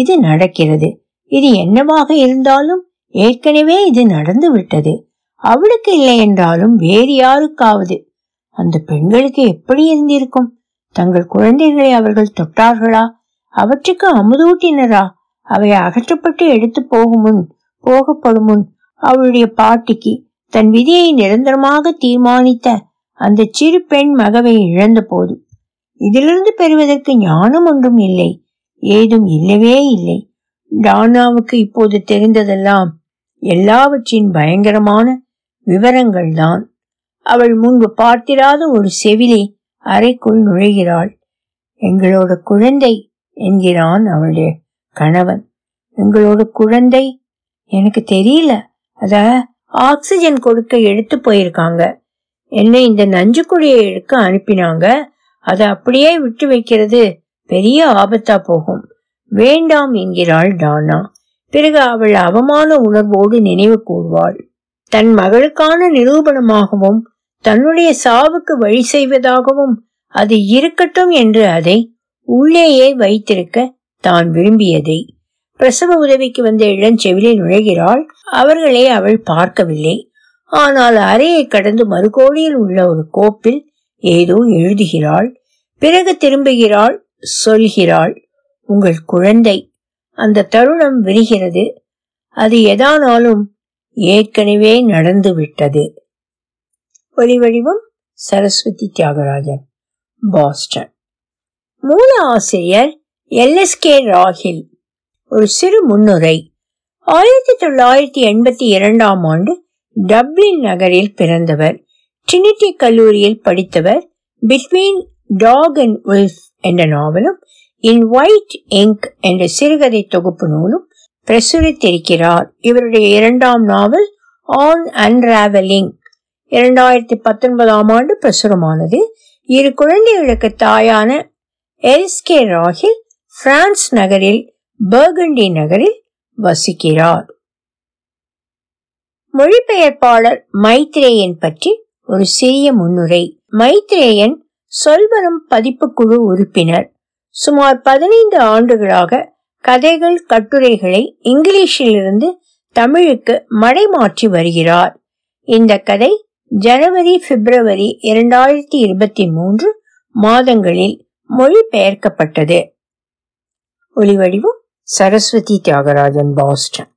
இது நடக்கிறது. இது என்னவாக இருந்தாலும் ஏற்கனவே இது நடந்து விட்டது. அவளுக்கு இல்லை என்றாலும் வேறு யாருக்காவது. அந்த பெண்களுக்கு எப்படி இருந்திருக்கும்? தங்கள் குழந்தைகளை அவர்கள் தொட்டார்களா? அவற்றுக்கு அமுதூட்டினரா? அவை அகற்றப்பட்டு எடுத்து போகப்படும் முன் அவளுடைய பாட்டிக்கு தன் விதியை நிரந்தரமாக தீர்மானித்த அந்த சிறு பெண் மகவை இழந்த போது இதிலிருந்து பெறுவதற்கு ஞானம் ஒன்றும் இல்லை, ஏதும் இல்லவே இல்லை. டானாவுக்கு இப்போது தெரிந்ததெல்லாம் எல்லாவற்றின் பயங்கரமான விவரங்கள் தான். அவள் முன்பு பார்த்திராத ஒரு செவிலி அறைக்குள் நுழைகிறாள். எங்களோட குழந்தை என்கிறான் அவளுடைய கணவன். எங்களோட குழந்தை? எனக்கு தெரியல, அத ஆக்சிஜன் கொடுக்க எடுத்து போயிருக்காங்க. என்னை இந்த நஞ்சுக்குழியை எடுக்க அனுப்பினாங்க. அதை அப்படியே விட்டு வைக்கிறது பெரிய ஆபத்தா போகும். வேண்டாம் என்கிறாள் டானா. பிறகு அவள் அவமான உணர்வோடு நினைவு கூர்வாள். தன் மகளுக்கான நிரூபணமாகவும் தன்னுடைய சாவுக்கு வழி செய்வதாகவும் அது இருக்கட்டும் என்று அதை உள்ளேயே வைத்திருக்க தான் விரும்பியதை. பிரசவ உதவிக்கு வந்த இளஞ்செவிலை நுழைகிறாள். அவர்களை அவள் பார்க்கவில்லை. ஆனால் அறையை கடந்து மறுகோடியில் உள்ள ஒரு கோப்பில் ஏதோ எழுதுகிறாள். பிறகு திரும்புகிறாள், சொல்கிறாள், உங்கள் குழந்தை. அந்த தருணம் விரிகிறது. அது எதானாலும் ஏற்கனவே நடந்து விட்டது. ஒலிவடிவம் சரஸ்வதி தியாகராஜன், பாஸ்டன். மூல ஆசிரியர் எல்எஸ்கே ராகில் ஒரு சிறு முன்னுரை. 1982 டப்ளின் நகரில் பிறந்தவர். ட்ரினிட்டி கல்லூரியில் படித்தவர். பிட்வீன் டாக் அண்ட் உல்ஃப் என்ற நாவலும் இன் ஒயிட் இங்க் என்ற சிறுகதை தொகுப்பு நூலும் பிரசுரித்திருக்கிறார். இவருடைய இரண்டாம் நாவல் ஆன் அன்ராவலிங் 2019 பிரசுரமானது. இரு குழந்தைகளுக்கு தாயான எல்எஸ்கே ராகில் பிரான்ஸ் நகரில் பர்கண்டி நகரில் வசிக்கிறார். மொழிபெயர்ப்பாளர் மைத்ரேயன் பற்றி ஒரு சிறிய முன்னுரை. மைத்ரேயன் சொல்வனம் பதிப்பு குழு உறுப்பினர். சுமார் 15 ஆண்டுகளாக கதைகள் கட்டுரைகளை இங்கிலீஷிலிருந்து தமிழுக்கு மடைமாற்றி வருகிறார். இந்த கதை ஜனவரி பிப்ரவரி 2023 மாதங்களில் மொழிபெயர்க்கப்பட்டது. ஒலிவடிவு சரஸ்வதி தியாகராஜன், பாஸ்டன்.